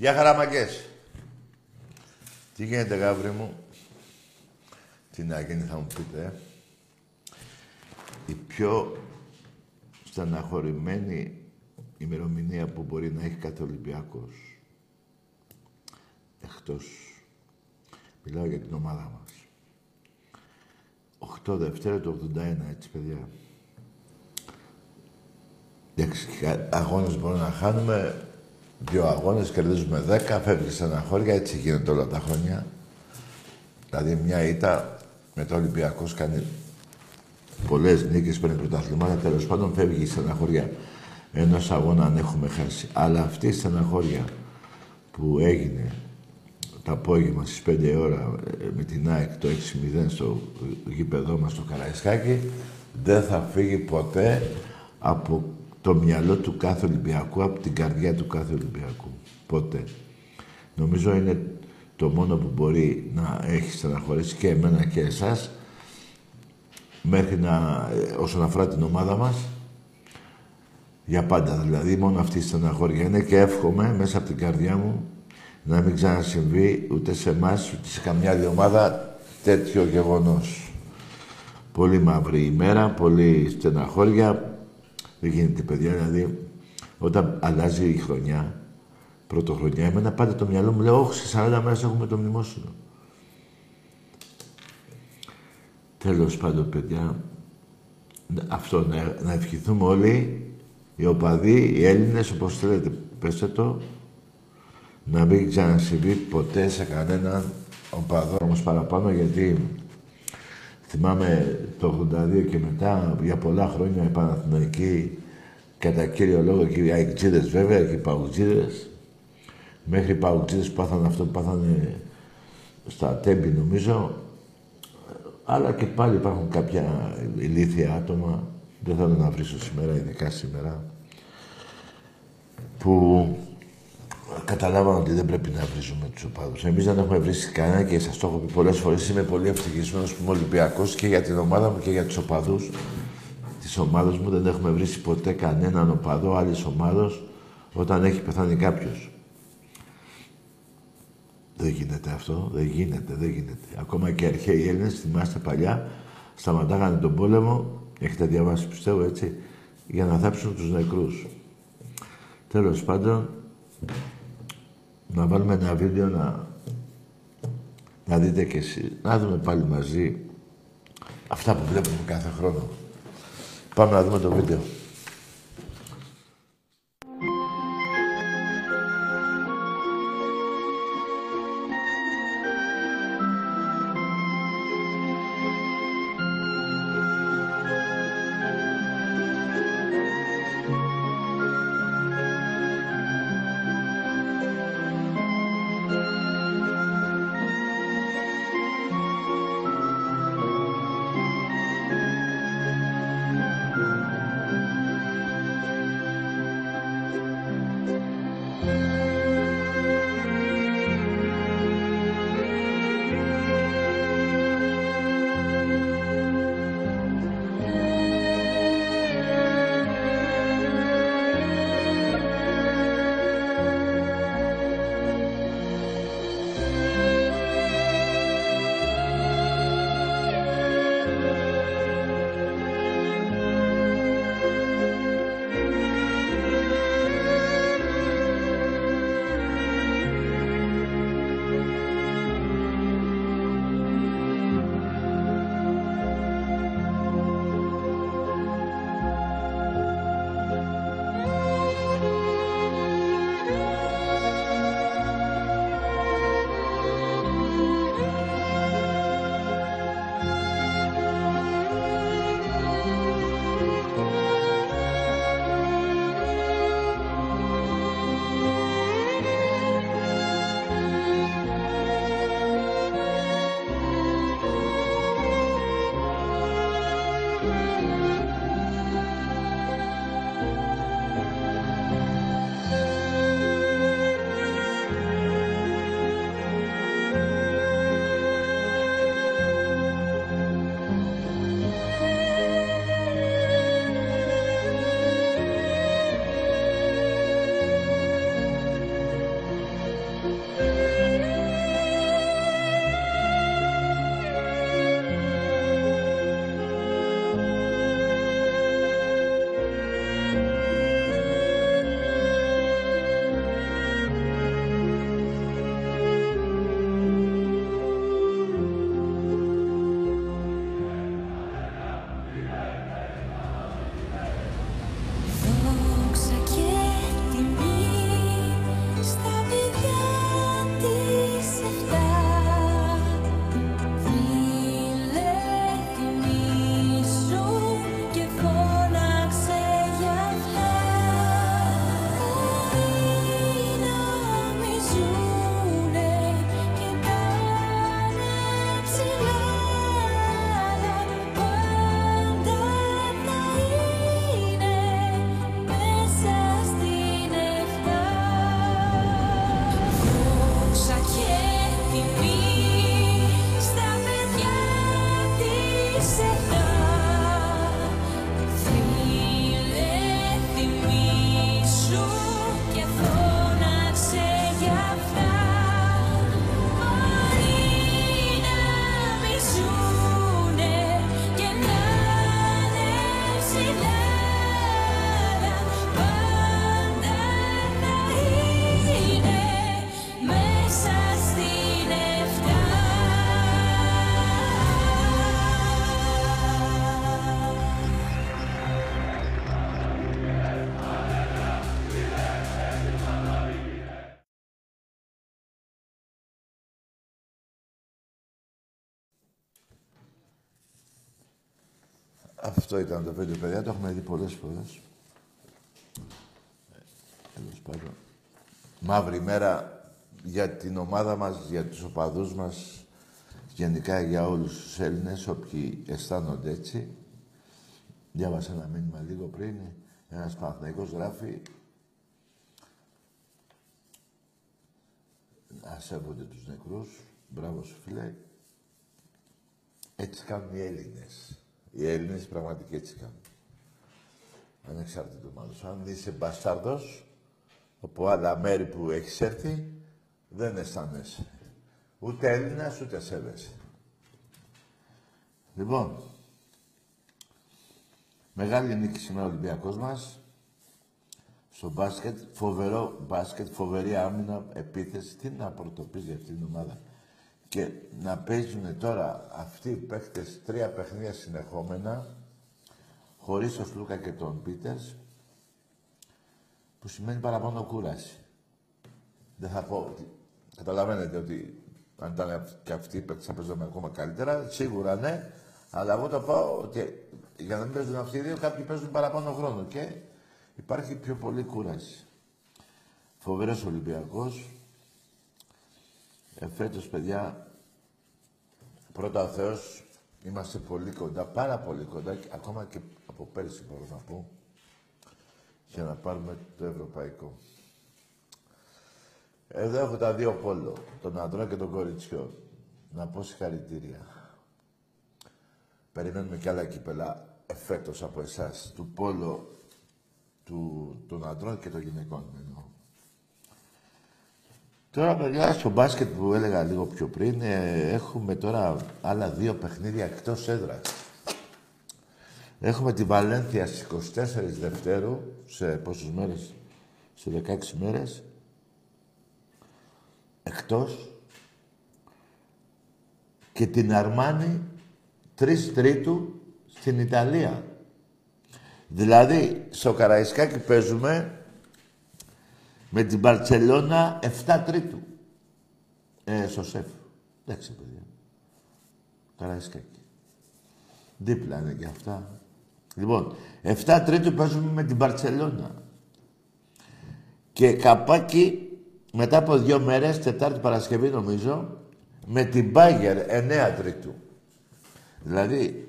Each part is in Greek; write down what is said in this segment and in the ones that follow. Για χαραμαγκές. Τι γίνεται, γάβρι μου? Τι να γίνει, θα μου πείτε. Η πιο στεναχωρημένη ημερομηνία που μπορεί να έχει κάθε Ολυμπιακός. Εκτός. Μιλάω για την ομάδα μας. 8 Δευτέρα του 81, έτσι, παιδιά. Αγώνες μπορούμε να χάνουμε. 2 αγώνες, κερδίζουμε 10, φεύγει σαν χώρια, έτσι γίνεται όλα τα χρόνια. Δηλαδή μια ήττα, μετά ο Ολυμπιακός κάνει πολλές νίκες, παίρνει πρωταθλήματα, τέλος πάντων φεύγει σαν χώρια ενός αγώνα αν έχουμε χάσει. Αλλά αυτή η στεναχώρια που έγινε το απόγευμα στις 5 η ώρα με την ΑΕΚ το 6-0 στο γήπεδό μας στο Καραϊσκάκι δεν θα φύγει ποτέ από το μυαλό του κάθε Ολυμπιακού, από την καρδιά του κάθε Ολυμπιακού. Ποτέ. Νομίζω είναι το μόνο που μπορεί να έχει στεναχωρήσει και εμένα και εσάς, μέχρι να, όσον αφορά την ομάδα μας, για πάντα. Δηλαδή, μόνο αυτή η στεναχώρια είναι και εύχομαι μέσα από την καρδιά μου να μην ξανασυμβεί ούτε σε εμάς, ούτε σε καμιά άλλη ομάδα τέτοιο γεγονός. Πολύ μαύρη ημέρα, πολύ στεναχώρια. Δεν γίνεται, παιδιά, δηλαδή, όταν αλλάζει η χρονιά, πρωτοχρονιά, εμένα πάντα το μυαλό μου λέει, όχι, σε 40 μέρες έχουμε το μνημόσυνο. Τέλος πάντων, παιδιά, αυτό, να ευχηθούμε όλοι, οι οπαδοί, οι Έλληνες, όπως θέλετε, πέστε το, να μην ξανασυμβεί ποτέ σε κανέναν οπαδό, όμως παραπάνω, γιατί θυμάμαι το 82 και μετά, για πολλά χρόνια οι Παναθηναϊκοί, κατά κύριο λόγο και οι ΑΕΚΤΖΙΔΕΣ βέβαια και οι ΠΑΟΚΤΖΙΔΕΣ, μέχρι οι ΠΑΟΚΤΖΙΔΕΣ πάθανε αυτό που πάθανε στα Τέμπη νομίζω, αλλά και πάλι υπάρχουν κάποια ηλίθια άτομα, δεν θέλω να βρίσκω σήμερα, ειδικά σήμερα, που καταλάβαμε ότι δεν πρέπει να βρίζουμε τους οπαδούς. Εμείς δεν έχουμε βρίσει κανένα και σας το έχω πει πολλές φορές. Είμαι πολύ ευτυχισμένος που είμαι Ολυμπιακός και για την ομάδα μου και για τους οπαδούς της ομάδας μου. Δεν έχουμε βρίσει ποτέ κανέναν οπαδό άλλης ομάδος όταν έχει πεθάνει κάποιος. Δεν γίνεται αυτό. Δεν γίνεται, δεν γίνεται. Ακόμα και οι αρχαίοι Έλληνες, θυμάστε παλιά, σταματάγανε τον πόλεμο, έχετε διαβάσει πιστεύω έτσι, για να θάψουν τους νεκρούς. Τέλος πάντων, να βάλουμε ένα βίντεο να δείτε κι εσείς. Να δούμε πάλι μαζί αυτά που βλέπουμε κάθε χρόνο. Πάμε να δούμε το βίντεο. Αυτό ήταν το πέντε παιδιά, το έχουμε δει πολλές φορές. Τέλος πάντων. Μαύρη μέρα για την ομάδα μας, για τους οπαδούς μας, γενικά για όλους τους Έλληνες, όποιοι αισθάνονται έτσι. Διάβασα ένα μήνυμα λίγο πριν, ένας Παναθηναϊκός γράφει να σέβονται τους νεκρούς, μπράβο σου φίλε. Έτσι κάνουν οι Έλληνες. Οι Έλληνες πραγματικά έτσι κάνουν. Ανεξάρτητο μάλλον. Αν είσαι μπαστάρδος, από άλλα μέρη που έχεις έρθει, δεν αισθάνεσαι. Ούτε Έλληνας, ούτε σέβεσαι. Λοιπόν, μεγάλη νίκη σήμερα ο Ολυμπιακός μας. Στο μπάσκετ, φοβερό μπάσκετ, φοβερή άμυνα, επίθεση. Τι να πρωτοποιείς για αυτήν την ομάδα. Και να παίζουν τώρα αυτοί οι παίκτες τρία παιχνίδια συνεχόμενα, χωρίς τον Φλούκα και τον Πίτερς, που σημαίνει παραπάνω κούραση. Δεν θα πω ότι... Καταλαβαίνετε ότι αν ήταν και αυτοί οι παίκτες θα παίζαμε ακόμα καλύτερα, σίγουρα ναι, αλλά εγώ το πω ότι για να μην παίζουν αυτοί οι δύο, κάποιοι παίζουν παραπάνω χρόνο και υπάρχει πιο πολύ κούραση. Φοβερός Ολυμπιακός. Φέτος, παιδιά, πρώτα ο Θεός, είμαστε πολύ κοντά, πάρα πολύ κοντά, ακόμα και από πέρσι μπορώ να πω, για να πάρουμε το ευρωπαϊκό. Εδώ έχω τα δύο πόλο, τον ανδρών και τον κοριτσιό. Να πω συγχαρητήρια. Περιμένουμε κι άλλα κύπελα φέτος από εσάς, του πόλο των ανδρών και των γυναικών. Τώρα, παιδιά, στο μπάσκετ που έλεγα λίγο πιο πριν, έχουμε τώρα άλλα δύο παιχνίδια εκτός έδρας. Έχουμε τη Βαλένθια στις 24 Δευτέρου, σε πόσες μέρες, σε 16 μέρες, εκτός, και την Αρμάνι 3 Τρίτου στην Ιταλία. Δηλαδή, στο Καραϊσκάκι παίζουμε με την Μπαρτσελώνα 7 Τρίτου. Στο ΣΕΦ. Εντάξει, παιδιά. Καραϊσκάκι. Δίπλα είναι και αυτά. Λοιπόν, 7 Τρίτου παίζουμε με την Μπαρτσελώνα. Και καπάκι, μετά από δύο μέρες, Τετάρτη Παρασκευή νομίζω, με την Μπάγερ 9 Τρίτου. Δηλαδή,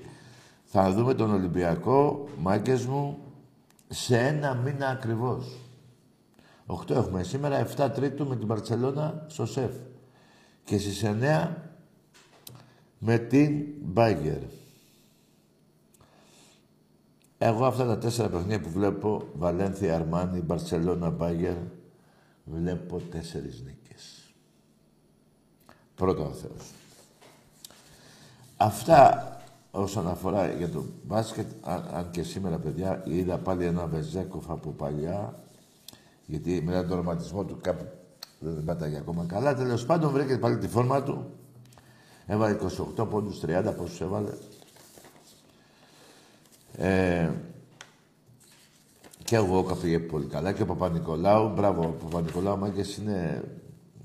θα δούμε τον Ολυμπιακό, μάγκες μου, σε ένα μήνα ακριβώς. 8 έχουμε σήμερα, 7 Τρίτου με την Μπαρτσελώνα στο ΣΕΦ. Και στις 9 με την Μπάγκερ. Εγώ αυτά τα τέσσερα παιχνίδια που βλέπω, Βαλένθια, Αρμάνι, Μπαρτσελώνα, Μπάγκερ, βλέπω 4 νίκες. Πρώτα ο Θεός. Αυτά όσον αφορά για το μπάσκετ, αν και σήμερα, παιδιά, είδα πάλι ένα Βεζέκοφ από παλιά, γιατί μετά τον ρωματισμό του κάπου δεν πάταγε ακόμα καλά. Τέλος πάντων βρήκε πάλι τη φόρμα του. Έβαλε 28 πόντους, 30 πόσους έβαλε. Και εγώ πήγε πολύ καλά. Και ο Παπανικολάου, μπράβο, ο Παπανικολάου μάγκες είναι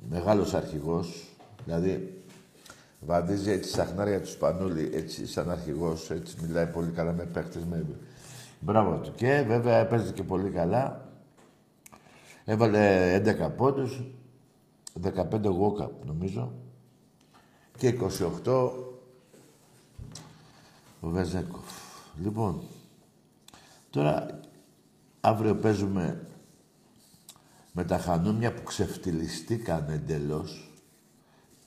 μεγάλος αρχηγός. Δηλαδή βαδίζει έτσι σαχνάρια του Σπανούλη, έτσι σαν αρχηγός, έτσι μιλάει πολύ καλά με παίκτες. Μπράβο του. Και βέβαια έπαιζε και πολύ καλά. Έβαλε 11 πόντους, 15 walk-up νομίζω και 28 ο Βεζέκοφ. Λοιπόν, τώρα αύριο παίζουμε με τα χανούμια που ξεφτυλιστήκαν εντελώς.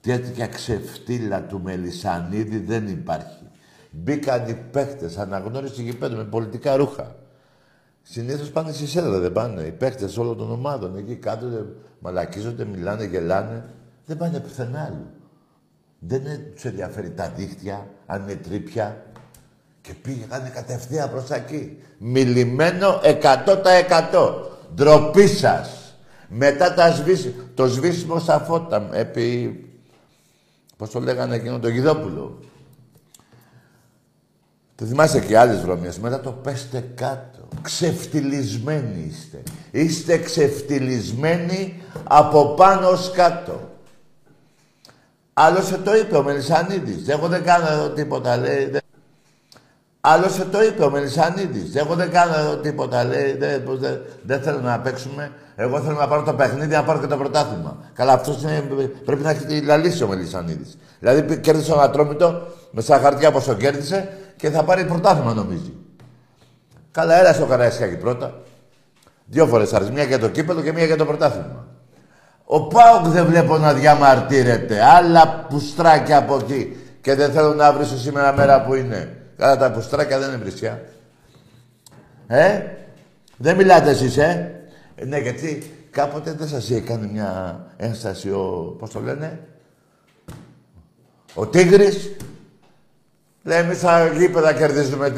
Τέτοια ξεφτύλα του Μελισσανίδη δεν υπάρχει. Μπήκαν οι παίχτες, αναγνώριση γηπέδου με πολιτικά ρούχα. Συνήθως πάνε στις έδρα, δεν πάνε. Οι παίκτες όλων των ομάδων εκεί κάτω μαλακίζονται, μιλάνε, γελάνε. Δεν πάνε πουθενά άλλου. Δεν τους ενδιαφέρει τα δίχτυα, αν είναι τρύπια. Και πήγανε κατευθείαν προς τα εκεί. Μιλημένο 100%. Ντροπή σας. Μετά το σβήσιμο στα φώτα επί... Πώς το λέγανε εκείνο το Γιδόπουλο. Το θυμάσαι και άλλες βρωμιές. Μετά το πέστε κάτω. Ξεφτυλισμένοι είστε. Είστε ξεφτυλισμένοι από πάνω ως κάτω. Άλλωστε το είπε ο Μελισσανίδης. Εγώ δεν κάνω εδώ τίποτα, λέει. Άλλωστε το είπε ο Μελισσανίδης. Εγώ δεν κάνω τίποτα, λέει. Δεν θέλω να παίξουμε. Εγώ θέλω να πάρω το παιχνίδι, να πάρω και το πρωτάθλημα. Καλά, αυτός πρέπει να έχει λαλήσει ο Μελισσανίδης. Δηλαδή κέρδισε τον Ατρόμητο με στα χαρτιά όπως τον κέρδισε και θα πάρει πρωτάθλημα, νομίζει. Καλά, έρασε ο Καραϊσκάκι πρώτα. Δύο φορές άρεσε. Μία για το κύπελο και μία για το πρωτάθλημα. Ο ΠΑΟΚ δεν βλέπω να διαμαρτύρεται. Άλλα πουστράκια από εκεί. Και δεν θέλω να βρίσκω σήμερα μέρα που είναι. Καλά, τα πουστράκια δεν είναι βρισιά. Δεν μιλάτε εσείς, Ναι, γιατί κάποτε δεν σας είχε κάνει μια ένσταση ο... πώς το λένε? Ο Τίγρης. Λέει, εμείς στα γήπεδα κερδίζουμε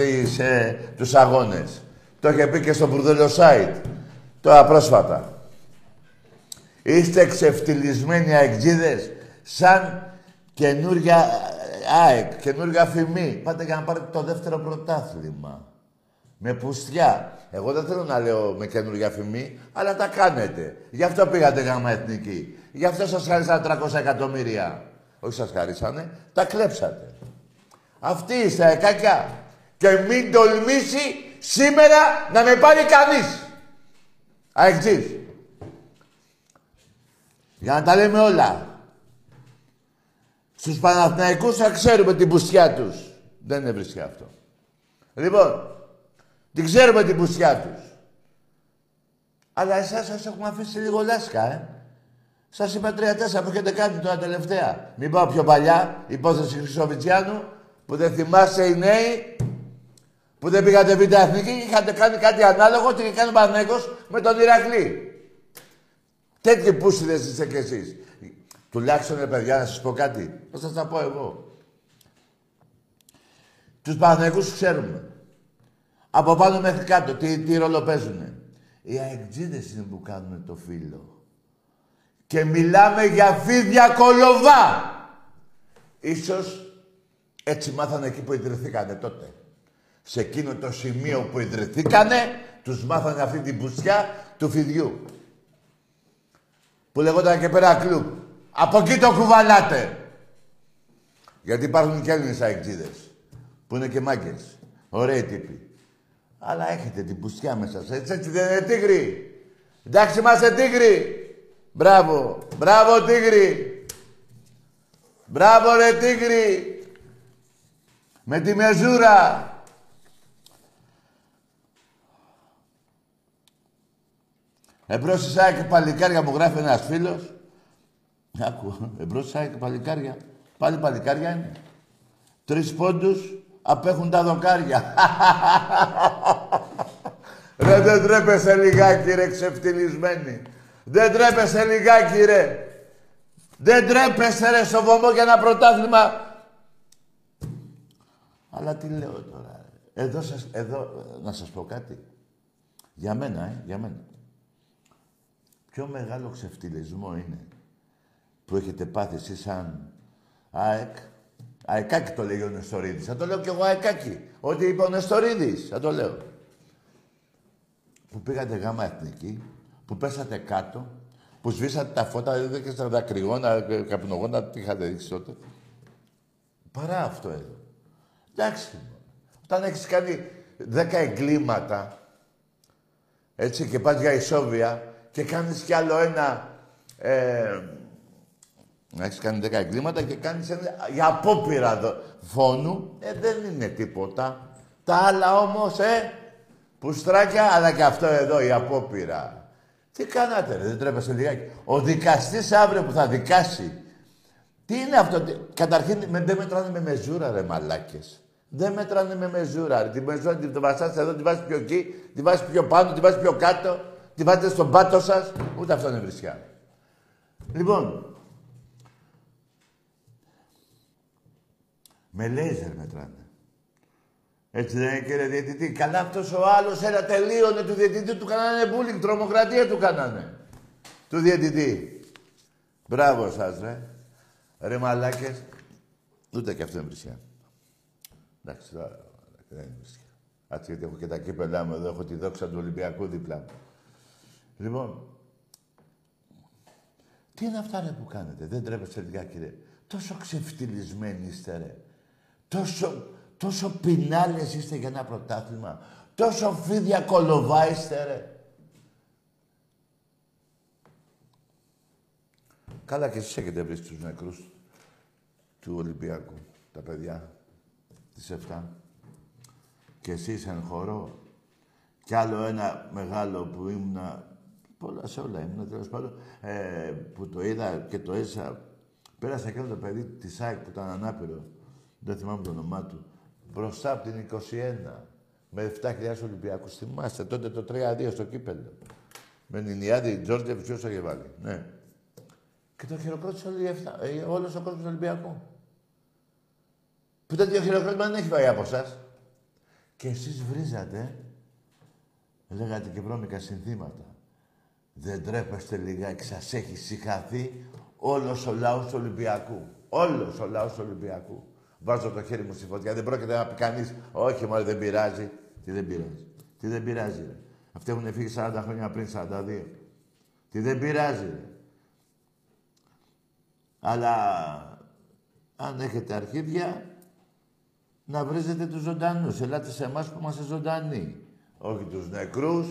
τους αγώνες. Το είχε πει και στο μπουρδέλο site. Τώρα πρόσφατα. Είστε ξεφτυλισμένοι αεξίδες σαν καινούρια ΑΕΚ, καινούρια φημή. Πάτε για να πάρετε το δεύτερο πρωτάθλημα. Με πουστιά. Εγώ δεν θέλω να λέω με καινούρια φημή, αλλά τα κάνετε. Γι' αυτό πήγατε γάμα εθνική. Γι' αυτό σας χαρίσανε 300 εκατομμύρια. Όχι σας χαρίσανε, τα κλέψατε. Αυτή είστε αεκάκια. Και μην τολμήσει σήμερα να με πάρει κανείς. Αεξίδες. Για να τα λέμε όλα. Στους Παναθηναϊκούς θα ξέρουμε την πουστιά τους. Δεν είναι βρίσκει αυτό. Λοιπόν, την ξέρουμε την πουστιά τους. Αλλά εσάς σας έχουμε αφήσει λίγο λάσκα, Σας είπα 3-4 που έχετε κάνει τώρα τελευταία. Μην πάω πιο παλιά, υπόθεση Χρυσοβητσιάνου, που δεν θυμάστε οι νέοι, που δεν πήγατε β' εθνική, είχατε κάνει κάτι ανάλογο και είχε κάνει ο Παναθηναϊκός με τον Ηρακλή. Τέτοιοι πούστιδες είστε κι εσείς. Τουλάχιστον, παιδιά, να σας πω κάτι. Θα σας τα πω εγώ. Τους Παναθηναϊκούς ξέρουμε. Από πάνω μέχρι κάτω, τι ρόλο παίζουνε. Οι αεκτζίδες είναι που κάνουν το φύλλο. Και μιλάμε για φίδια κολοβά. Ίσως έτσι μάθανε εκεί που ιδρυθήκανε τότε. Σε εκείνο το σημείο που ιδρυθήκανε, τους μάθανε αυτή την πουστιά του φιδιού. Που λεγόταν και πέρα κλουμπ. Από εκεί το κουβαλάτε. Γιατί υπάρχουν και Έλληνες αεκτζίδες. Που είναι και μάγκες. Ωραίοι τύποι. Αλλά έχετε την πουστιά μέσα σας. Έτσι δεν είναι, Τίγρη? Εντάξει, είμαστε Τίγρη. Μπράβο. Μπράβο, Τίγρη. Μπράβο, ρε Τίγρη. Με τη μεζούρα. Εμπρός της ΑΕΚ παλικάρια μου γράφει ένας φίλος. Άκου, εμπρός της ΑΕΚ παλικάρια. Πάλι παλικάρια είναι. 3 πόντους απέχουν τα δοκάρια. Ρε, δεν τρέπεσαι λιγάκι, ρε, ξεφτυλισμένη. Δεν τρέπεσαι λιγάκι, ρε. Δεν τρέπεσαι, ρε, στο βωμό για ένα πρωτάθλημα. Αλλά τι λέω τώρα. Εδώ, να σας πω κάτι. Για μένα, για μένα. Πιο μεγάλο ξεφτυλισμό είναι που έχετε πάθει εσείς σαν ΑΕΚ. Αεκάκι το λέει ο Νεστορίδης. Θα το λέω κι εγώ αεκάκι. Ό,τι είπε ο Νεστορίδης. Θα το λέω. Που πήγατε γάμα εθνική, που πέσατε κάτω, που σβήσατε τα φώτα, είδατε και στα δακρυγόνα, καπνογόνα, τι είχατε δείξει τότε. Παρά αυτό εδώ. Εντάξει. Όταν έχεις κάνει 10 εγκλήματα, έτσι, και πας για ισόβια, και κάνεις κι άλλο ένα... να έχεις κάνει 10 εγκλήματα και κάνεις ένα... για απόπειρα φόνου, δεν είναι τίποτα. Τα άλλα όμως, πουστράκια, αλλά και αυτό εδώ, η απόπειρα. Τι κάνατε, ρε, δεν τρέπεσε λιγάκι. Ο δικαστής αύριο που θα δικάσει, τι είναι αυτό, καταρχήν δεν μετράνε με μεζούρα, ρε μαλάκες. Δεν μετράνε με μεζούρα, ρε. Τη μεζούρα την βάζεις εδώ, τη βάζεις πιο εκεί, τη βάζεις πιο πάνω, τη βάζεις πιο κάτω. Τη βάζετε στον πάτο σας, ούτε αυτό είναι βρισιά. Λοιπόν, με λέιζερ μετράνε. Έτσι δεν είναι, κύριε διαιτητή? Καλά, αυτός ο άλλος, έλα, τελείωνε του διαιτητή, του κάνανε bullying, τρομοκρατία του κάνανε. Του διαιτητή. Μπράβο σας, ρε. Ρε μαλάκες, ούτε κι αυτό είναι βρισιά. Εντάξει, τώρα, δεν είναι βρισιά. Άτσι, γιατί έχω και τα κύπελά μου εδώ, έχω τη δόξα του Ολυμπιακού δίπλα μου. Λοιπόν, τι είναι αυτά, ρε, που κάνετε? Δεν τρέπεστε λιγάκι, ρε. Τόσο ξεφτυλισμένοι είστε, ρε. Τόσο, Τόσο πινάλες είστε για ένα πρωτάθλημα. Τόσο φίδια κολοβάιστε, ρε. Καλά και εσείς έχετε βρει τους νεκρούς του Ολυμπιακού, τα παιδιά της 7. Και εσείς εν χορό. Κι άλλο ένα μεγάλο που ήμουνα, πολλά σε όλα ήμουνα τέλος πάντων, που το είδα και το έζησα. Πέρασα και το παιδί της ΑΕΚ που ήταν ανάπηρο, δεν θυμάμαι το όνομά του, μπροστά από την 21, με 7.000 Ολυμπιακούς. Θυμάστε τότε το 3-2 στο κύπελλο. Με Νινιάδη, Τζόρτζεβιτς, ποιος θα είχε βάλει. Ναι. Και το χειροκρότησε όλος ο κόσμος του Ολυμπιακού. Που τέτοιο χειροκρότημα δεν έχει πάει από εσάς. Και εσείς βρίζατε, λέγατε και βρώμικα συνθήματα. Δεν τρέπεστε λιγάκι, σας έχει συχαθεί όλος ο λαός του Ολυμπιακού. Όλος ο λαός του Ολυμπιακού. Βάζω το χέρι μου στη φωτιά. Δεν πρόκειται να πει κανείς, όχι μάλλον δεν πειράζει. Τι δεν πειράζει. Τι δεν πειράζει, ρε. Αυτοί έχουν φύγει 40 χρόνια πριν, 42. Τι δεν πειράζει, ρε. Αλλά αν έχετε αρχίδια, να βρίζετε τους ζωντανούς. Ελάτε σε εμάς που είμαστε ζωντανοί. Όχι τους νεκρούς.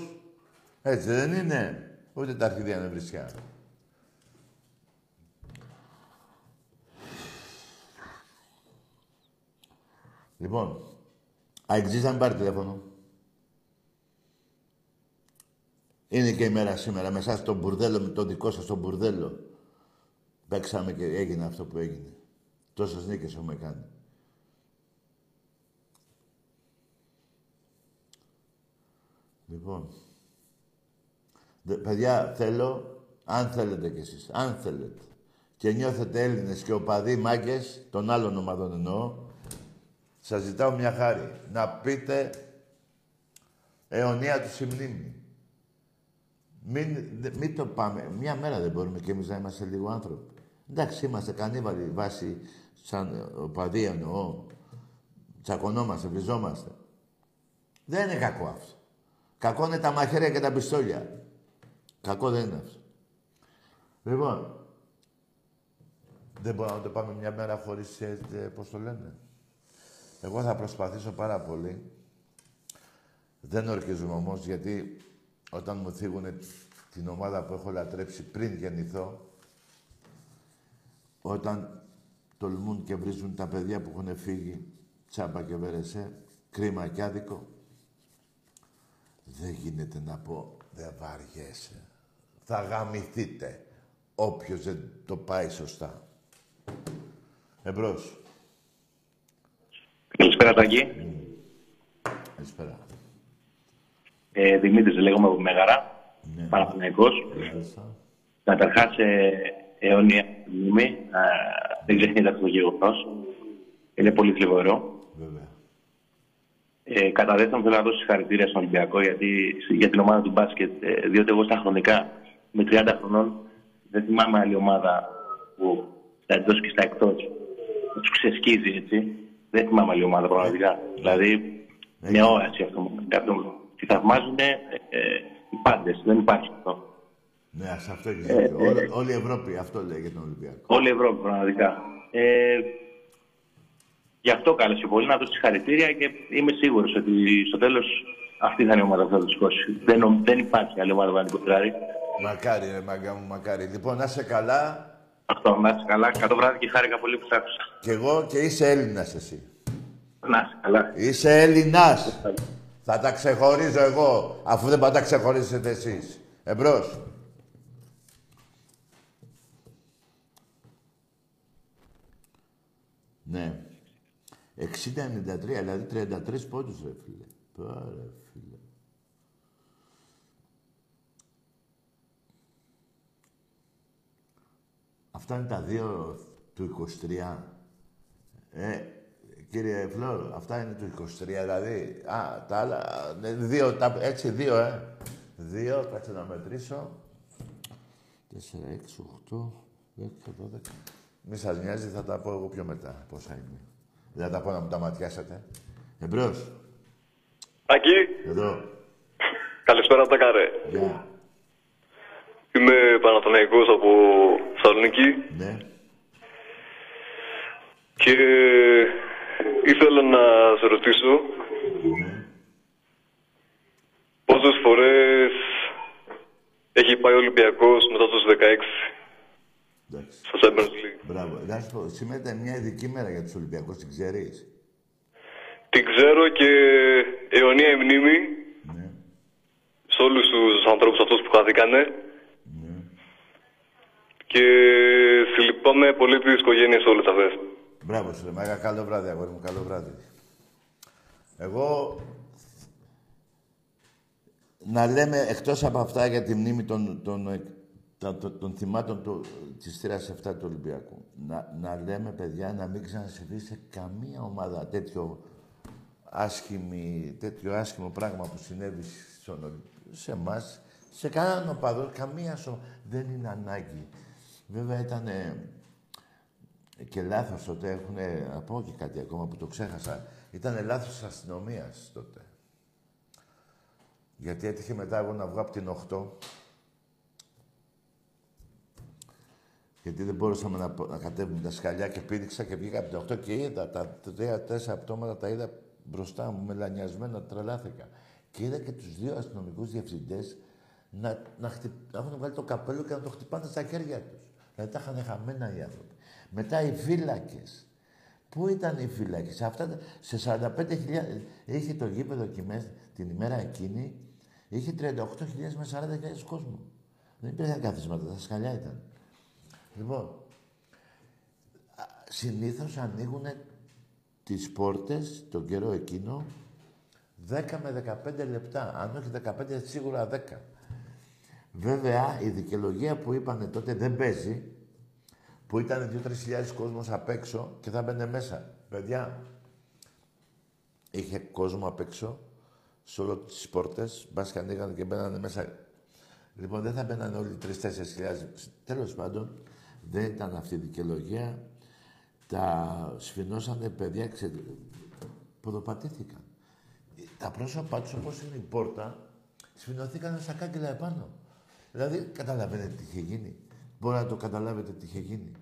Έτσι δεν είναι. Ούτε τα αρχίδια είναι βρισιά. Λοιπόν, αεξής να μην πάρει τηλέφωνο. Είναι και η μέρα σήμερα. Με εσάς τον μπουρδέλο, με το δικό σας τον μπουρδέλο. Παίξαμε και έγινε αυτό που έγινε. Τόσες νίκες έχουμε κάνει. Λοιπόν, παιδιά, θέλω, αν θέλετε κι εσείς, αν θέλετε και νιώθετε Έλληνες και οπαδοί μάγκες, των άλλων ομάδων εννοώ, σας ζητάω μια χάρη. Να πείτε αιωνία του συμνήμη. Μην το πάμε. Μια μέρα δεν μπορούμε κι εμείς να είμαστε λίγο άνθρωποι. Εντάξει, είμαστε κανίβαλοι βάσει σαν οπαδοί εννοώ. Τσακωνόμαστε, βριζόμαστε. Δεν είναι κακό αυτό. Κακό είναι τα μαχαίρια και τα πιστόλια. Κακό δεν είναι αυτό. Λοιπόν, δεν μπορούμε να το πάμε μια μέρα χωρίς, πώς το λένε. Εγώ θα προσπαθήσω πάρα πολύ. Δεν ορκίζομαι όμως, γιατί όταν μου θίγουνε την ομάδα που έχω λατρέψει πριν γεννηθώ, όταν τολμούν και βρίζουν τα παιδιά που έχουν φύγει, τσάμπα και βέρεσέ, κρίμα και άδικο, δεν γίνεται να πω, δεν βαριέσαι. Θα γαμηθείτε όποιος δεν το πάει σωστά. Εμπρός. Καλησπέρα, Ταγκή. Καλησπέρα. Δημήτρης, λέγομαι από Μέγαρα. Ναι. Παναθηναϊκός. Καταρχάς, αιώνια μνήμη. Δεν ξεχνείται αυτό το γεγονός. Είναι πολύ θλιβερό. Βέβαια. Κατά δεύτερον, θέλω να δώσω συγχαρητήρια στον Ολυμπιακό για την ομάδα του μπάσκετ. Διότι εγώ στα χρονικά, με 30 χρονών, δεν θυμάμαι άλλη ομάδα που στα εντός και στα εκτός τους ξεσκίζει έτσι. Δεν θυμάμαι άλλη ομάδα πραγματικά. Δηλαδή, με όραση αυτό. Τι θαυμάζουν οι πάντες. Δεν υπάρχει αυτό. Ναι, σε αυτό γίνεται. Όλη η Ευρώπη αυτό λέει για τον Ολυμπιακό. Όλη η Ευρώπη πραγματικά. Γι' αυτό κάλεσε πολύ να δώσει συγχαρητήρια και είμαι σίγουρος ότι στο τέλος αυτή θα είναι η ομάδα που θα το σηκώσει. Δεν υπάρχει άλλη ομάδα που θα την κοντράρει. Μακάρι, ρε μαγκά μου, μακάρι. Λοιπόν, να είσαι καλά. Αυτό, να είσαι καλά. Καλό βράδυ και χάρηκα πολύ που σ' άκουσα. Κι εγώ και είσαι Έλληνας εσύ. Να είσαι καλά. Είσαι Έλληνας. Θα τα ξεχωρίζω εγώ, αφού δεν τα ξεχωρίζετε εσείς. Εμπρός. Ναι. 60-93, δηλαδή 33 πόντους, ρε φίλε. Πάρε, φίλε. Αυτά είναι τα δύο του 23. Κύριε Φλόρ, αυτά είναι του 23, δηλαδή. Α, τα άλλα, έτσι, δύο, Δύο, κάτσε να μετρήσω. 4, 6, 8, 10, 12. Μη σας νοιάζει, θα τα πω εγώ πιο μετά, πόσα είναι. Δεν τα πω να μου τα ματιάσατε. Εμπρός. Τάκη. Εδώ. Καλησπέρα, Τάκαρε. Yeah. Είμαι Παναθηναϊκός από Θεσσαλονίκη. Ναι. Και Ήθελα να σε ρωτήσω πόσες φορές έχει πάει ο Ολυμπιακός μετά τους 16. Σας έμπρεπε. Μπράβο. Σήμερα ήταν μια ειδική μέρα για τους Ολυμπιακούς, την ξέρεις? Την ξέρω και αιωνία η μνήμη. Ναι. Σε όλους τους ανθρώπους αυτούς που χάθηκανε. Ναι. Και συλληπάμαι πολύ τις οικογένειες όλες αυτές. Μπράβο σου, Μάγα. Καλό βράδυ, αγόρι μου. Καλό βράδυ. Εγώ... να λέμε, εκτός από αυτά για τη μνήμη των θυμάτων της θύρας 7 του Ολυμπιακού, να λέμε, παιδιά, να μην ξανασυμβεί σε καμία ομάδα τέτοιο άσχημο πράγμα που συνέβη σε εμάς, σε κανέναν οπαδό, δεν είναι ανάγκη. Βέβαια ήταν και λάθος τότε, να πω και κάτι ακόμα που το ξέχασα, ήταν λάθος της αστυνομίας τότε. Γιατί έτυχε μετά εγώ να βγω από την 8. Γιατί δεν μπορούσαμε να κατέβουμε τα σκαλιά και πήδηξα και βγήκα από την 8 και είδα τα 3-4 πτώματα, τα είδα μπροστά μου, μελανιασμένα, τρελάθηκα. Και είδα και τους δύο αστυνομικούς διευθυντές να έχουν βγάλει το καπέλο και να το χτυπάνε στα χέρια τους. Δηλαδή τα είχαν χαμένα οι άνθρωποι. Μετά οι φύλακες. Πού ήταν οι φύλακες? Αυτά σε 45.000... Είχε το γήπεδο εκεί μέσα, την ημέρα εκείνη, είχε 38.000 με 40.000 κόσμο. Δεν υπήρχαν καθίσματα, τα σκαλιά ήταν. Λοιπόν, συνήθως ανοίγουν τις πόρτες τον καιρό εκείνο 10 με 15 λεπτά, αν όχι 15 σίγουρα 10. Βέβαια, η δικαιολογία που είπανε τότε δεν παίζει, που ήταν 2-3.000 κόσμος απ' έξω και θα μπαίνε μέσα. Παιδιά, είχε κόσμο απ' έξω σε όλες τις πόρτες, μπας και ανοίγανε και μπαίνανε μέσα. Λοιπόν, δεν θα μπαίνανε όλοι 3-4.000. Τέλος πάντων, δεν ήταν αυτή η δικαιολογία. Τα σφινώσανε παιδιά, ποδοπατήθηκαν. Τα πρόσωπά τους, όπως είναι η πόρτα, σφινωθήκανε στα κάγκελα επάνω. Δηλαδή, καταλαβαίνετε τι είχε γίνει. Μπορεί να το καταλάβετε τι είχε γίνει.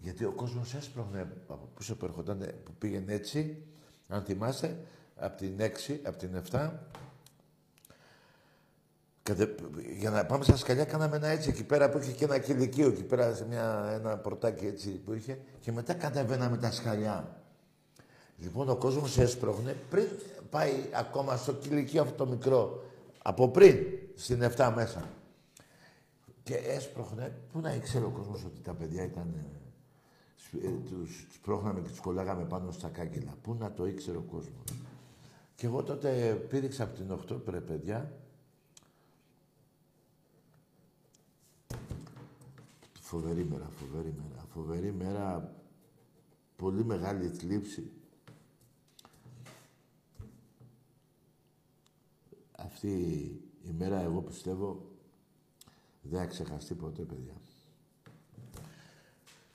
Γιατί ο κόσμος έσπρωχνε από πίσω που ερχόταν, που πήγαινε έτσι, αν θυμάστε, από την 6, από την 7. Για να πάμε στα σκαλιά κάναμε ένα έτσι, εκεί πέρα που είχε και ένα κηλικείο, εκεί πέρα σε ένα πορτάκι έτσι που είχε, και μετά κατεβαίναμε τα σκαλιά. Λοιπόν, ο κόσμος έσπρωχνε πριν πάει ακόμα στο κηλικείο αυτό το μικρό, από πριν, στην 7 μέσα. Και έσπρωχνε, πού να ήξερε ο κόσμος ότι τα παιδιά ήταν... τους σπρώχναμε και τους κολλάγαμε πάνω στα κάγκελα. Πού να το ήξερε ο κόσμος. Και εγώ τότε πήδηξα από την 8, πρε παιδιά. Φοβερή μέρα, φοβερή μέρα. Φοβερή μέρα, πολύ μεγάλη θλίψη. Αυτή η μέρα, εγώ πιστεύω, δεν θα ξεχαστεί ποτέ, παιδιά.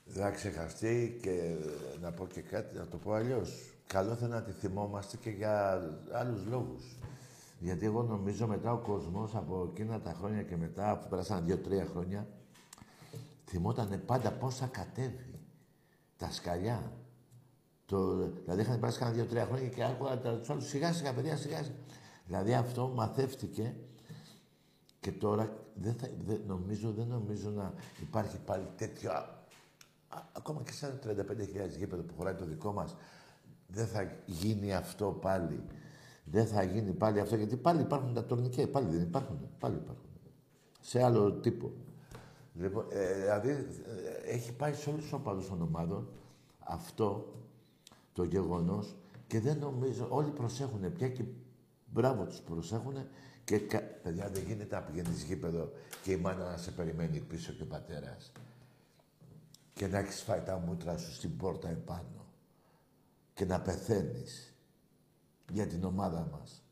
Δεν θα ξεχαστεί και να πω και κάτι, να το πω αλλιώς. Καλό θα είναι να τη θυμόμαστε και για άλλους λόγους. Γιατί εγώ νομίζω μετά ο κόσμος από εκείνα τα χρόνια και μετά, που πέρασαν 2-3 χρόνια, θυμότανε πάντα πώς θα κατέβει τα σκαλιά. Δηλαδή είχαν πέρασει κάνα 2-3 χρόνια και άκουγα τους άλλους σιγά-σιγά, παιδιά, σιγά-σιγά. Δηλαδή αυτό μαθεύτηκε και τώρα δεν νομίζω να υπάρχει πάλι τέτοιο... Ακόμα και σαν 35.000 γήπεδο που χωράει το δικό μας, δεν θα γίνει αυτό πάλι. Δεν θα γίνει πάλι αυτό, γιατί πάλι υπάρχουν τα τορνικέ, πάλι δεν υπάρχουν, πάλι υπάρχουν. Σε άλλο τύπο. Λοιπόν, δηλαδή έχει πάει σε όλους τους οπαδούς των ομάδων αυτό το γεγονός και δεν νομίζω, όλοι προσέχουν πια και μπράβο τους προσέχουν και παιδιά δεν γίνεται να πηγαίνεις γήπεδο και η μάνα να σε περιμένει πίσω και ο πατέρας. Και να έχεις φάει τα μούτρα σου στην πόρτα επάνω. Και να πεθαίνεις για την ομάδα μας.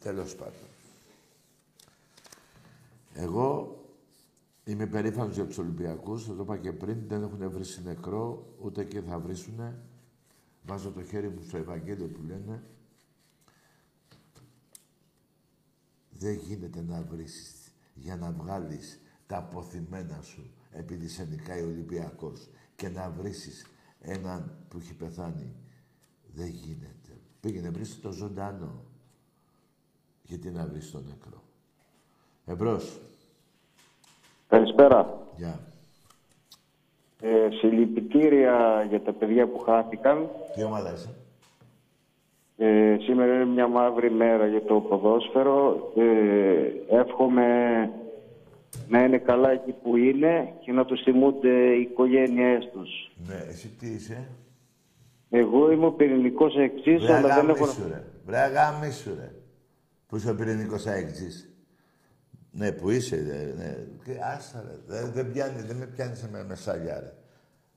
Τέλος πάντων. Εγώ είμαι περήφανος για τους Ολυμπιακούς. Θα το είπα και πριν, δεν έχουν βρει νεκρό, ούτε και θα βρίσουνε. Βάζω το χέρι μου στο Ευαγγέλιο που λένε. Δεν γίνεται να βρεις για να βγάλεις τα αποθυμένα σου επειδή σε νικάει ο Ολυμπιακός και να βρίσεις έναν που έχει πεθάνει. Δεν γίνεται. Πήγαινε βρεις το ζωντανό. Γιατί να βρεις το νεκρό. Εμπρός. Καλησπέρα. Γεια. Συλληπιτήρια για τα παιδιά που χάθηκαν. Τι ομάδα είσαι? Σήμερα είναι μια μαύρη μέρα για το ποδόσφαιρο. Εύχομαι να είναι καλά εκεί που είναι και να τους θυμούνται οι οικογένειές τους. Ναι, εσύ τι είσαι? Εγώ είμαι ο πυρηνικός αεξής, αλλά δεν έχω... Βρε αγαμίσου ρε, που είσαι ο πυρηνικός αεξής. Ναι, που είσαι, ναι. Άστα ρε, δεν με πιάνεις με μεσάλια ρε.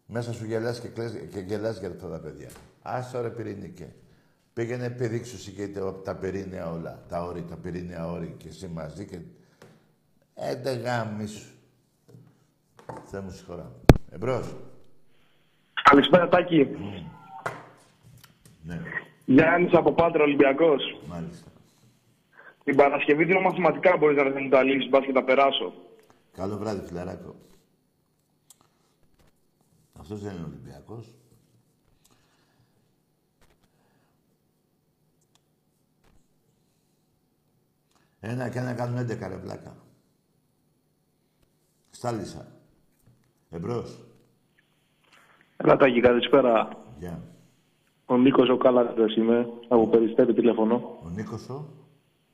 Μέσα σου γελάς και, γελάς για αυτά τα παιδιά. Άστα ρε πυρηνικέ. Πήγαινε πηδήξουσι και τα πυρήνια όλα, τα όρη, τα πυρήνια όρη και εσύ μαζί και... Έντε γάμισου. Θεέ μου συγχωρά. Εμπρός. Καλησπέρα Τάκη. Ναι. Γιάννης από Πάντρα, Ολυμπιακός. Μάλιστα. Την Παρασκευή δίνω μαθηματικά, μπορείς να μου τα λύσεις, μπας και τα περάσω. Καλό βράδυ φιλαράκο. Αυτός δεν είναι Ολυμπιακός. Ένα και ένα κάνουν 11 ρε βλάκα. Στάλισσα. Εμπρός. Έλα Τάκη, καλησπέρα. Γεια. Ο Νίκος ο Κάλαντας είμαι, από Περιστέρι τηλεφωνώ. Ο Νίκος ο?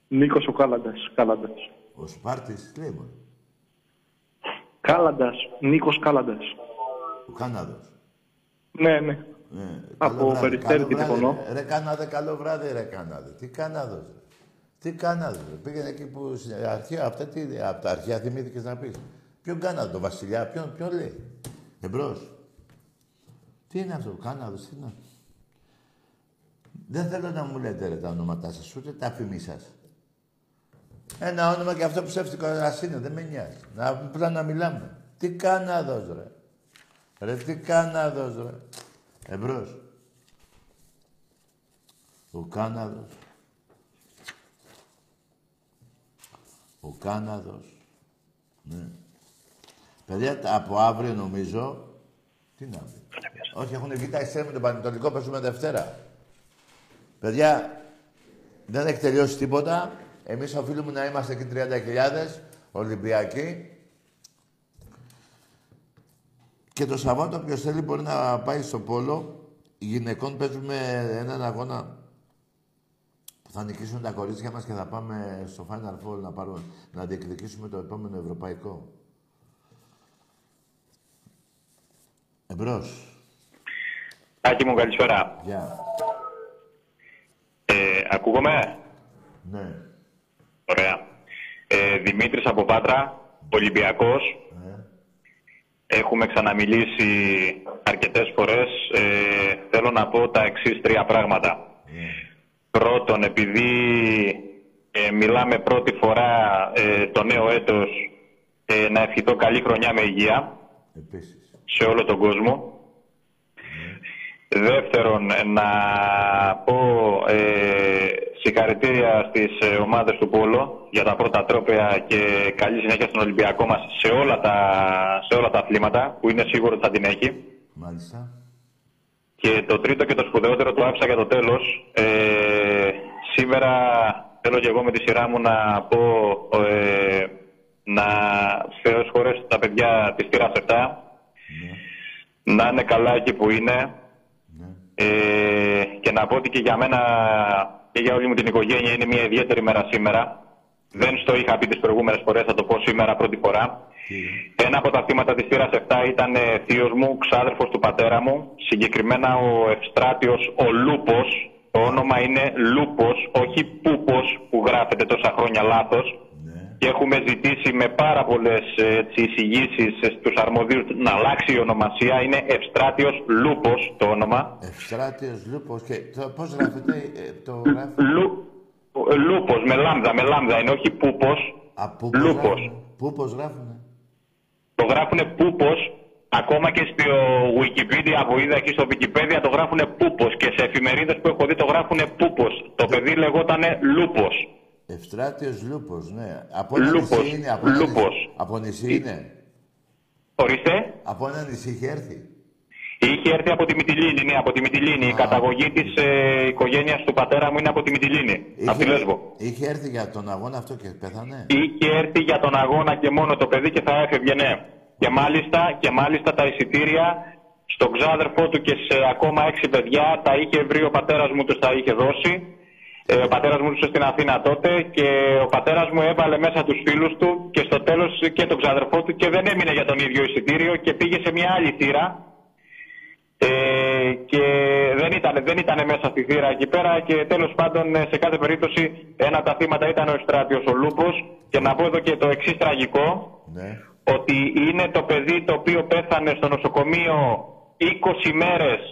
Νίκος ο Κάλαντας, Κάλαντας. Ο Σπάρτης, τι λέει μόνο. Κάλαντας, Νίκος Κάλαντας. Ο Κάναδος. Ναι, ναι. Από Περιστέρι τηλεφωνώ. Ρε Κάναδε, καλό βράδυ ρε Κάναδε. Τι Κάναδος ρε. Τι Κάναδος ρε. Πήγαινε εκεί που στην αρχαία, από τα αρχαία θυμήθηκες να πεις. Ποιον Κάναδο, τον βασιλιά, ποιον λέει. Εμπρός. Τι είναι αυτό, Κάναδος, τι είναι. Δεν θέλω να μου λέτε ρε, τα ονόματά σας, ούτε τα αφημί σας. Ένα όνομα και αυτό ψεύτικο ας είναι, δεν με νοιάζει. Απλά να μιλάμε. Τι Κάναδος ρε. Ρε τι Κάναδος ρε. Εμπρός. Ο Κάναδος. Ο Κάναδος. Ναι. Παιδιά, από αύριο νομίζω... Τι να πει. Όχι, έχουν βγει τα εξτρέμ με τον Πανετολικό, παίζουμε Δευτέρα. Παιδιά, δεν έχει τελειώσει τίποτα. Εμείς οφείλουμε να είμαστε εκεί 30.000 Ολυμπιακοί. Και το Σαββάτο, ποιος θέλει μπορεί να πάει στο πόλο. Οι γυναικών παίζουμε έναν αγώνα που θα νικήσουν τα κορίτσια μας και θα πάμε στο Final Four να διεκδικήσουμε το επόμενο ευρωπαϊκό. Εμπρός. Τάκη μου, καλησπέρα. Γεια. Ακούγομαι. Ναι. Ωραία. Δημήτρης από Πάτρα, Ολυμπιακός. Ναι. Έχουμε ξαναμιλήσει αρκετές φορές. Θέλω να πω τα εξής τρία πράγματα. Ναι. Πρώτον, επειδή μιλάμε πρώτη φορά το νέο έτος, να ευχηθώ καλή χρονιά με υγεία. Επίσης. Σε όλο τον κόσμο. Δεύτερον, να πω συγχαρητήρια στις ομάδες του Πόλο για τα πρώτα τρόπαια και καλή συνέχεια στον Ολυμπιακό μας σε όλα τα αθλήματα που είναι σίγουρο ότι θα την έχει. Μάλιστα. Και το τρίτο και το σπουδαιότερο το άφησα για το τέλος. Σήμερα θέλω και εγώ με τη σειρά μου να πω να Θεός χωρέσει τα παιδιά της τυράς 7. Ναι. Να είναι καλά εκεί που είναι. Και να πω ότι και για μένα και για όλη μου την οικογένεια είναι μια ιδιαίτερη μέρα σήμερα. Δεν στο είχα πει τις προηγούμενες φορές, θα το πω σήμερα πρώτη φορά. Ένα από τα θύματα της θύρας 7 ήταν θείος μου, ξάδερφος του πατέρα μου. Συγκεκριμένα ο Ευστράτιος ο Λούπος. Το όνομα είναι Λούπος, όχι Πούπος που γράφεται τόσα χρόνια λάθος. Και έχουμε ζητήσει με πάρα πολλές εισηγήσεις στους αρμοδίους να αλλάξει η ονομασία. Είναι Ευστράτιος Λούπος το όνομα. Ευστράτιος Λούπος. Και πώς γράφεται το γράφει. Λούπος με λάμδα, με λάμδα είναι, όχι Πούπος. Α, Λούπος. Πούπος γράφουνε. Το γράφουνε Πούπος. Ακόμα και στο Wikipedia που είδα εκεί στο Wikipedia το γράφουνε Πούπος. Και σε εφημερίδες που έχω δει το γράφουνε Πούπος. Το παιδί λεγότανε Λούπος. Ευστράτιος Λούπος, ναι. Από ένα νησί είναι. Από νησί είναι. Ορίστε. Από ένα νησί είχε έρθει. Είχε έρθει από τη Μυτιλήνη, ναι, από τη Μυτιλήνη. Η καταγωγή της οικογένειας του πατέρα μου είναι από τη Μυτιλήνη, από τη Λέσβο. Είχε έρθει για τον αγώνα αυτό και πέθανε. Είχε έρθει για τον αγώνα και μόνο το παιδί και θα έφευγε, ναι. Και μάλιστα τα εισιτήρια στον ξάδερφό του και σε ακόμα 6 παιδιά τα είχε βρει ο πατέρας μου, τους τα είχε δώσει. Ο πατέρας μου ζούσε στην Αθήνα τότε και ο πατέρας μου έβαλε μέσα τους φίλους του και στο τέλος και τον ξαδερφό του και δεν έμεινε για τον ίδιο εισιτήριο και πήγε σε μια άλλη θύρα. Και δεν ήταν μέσα στη θύρα εκεί πέρα και τέλος πάντων σε κάθε περίπτωση ένα από τα θύματα ήταν ο Ευστράτιος ο Λούπος και να πω εδώ και το εξής τραγικό, ναι, ότι είναι το παιδί το οποίο πέθανε στο νοσοκομείο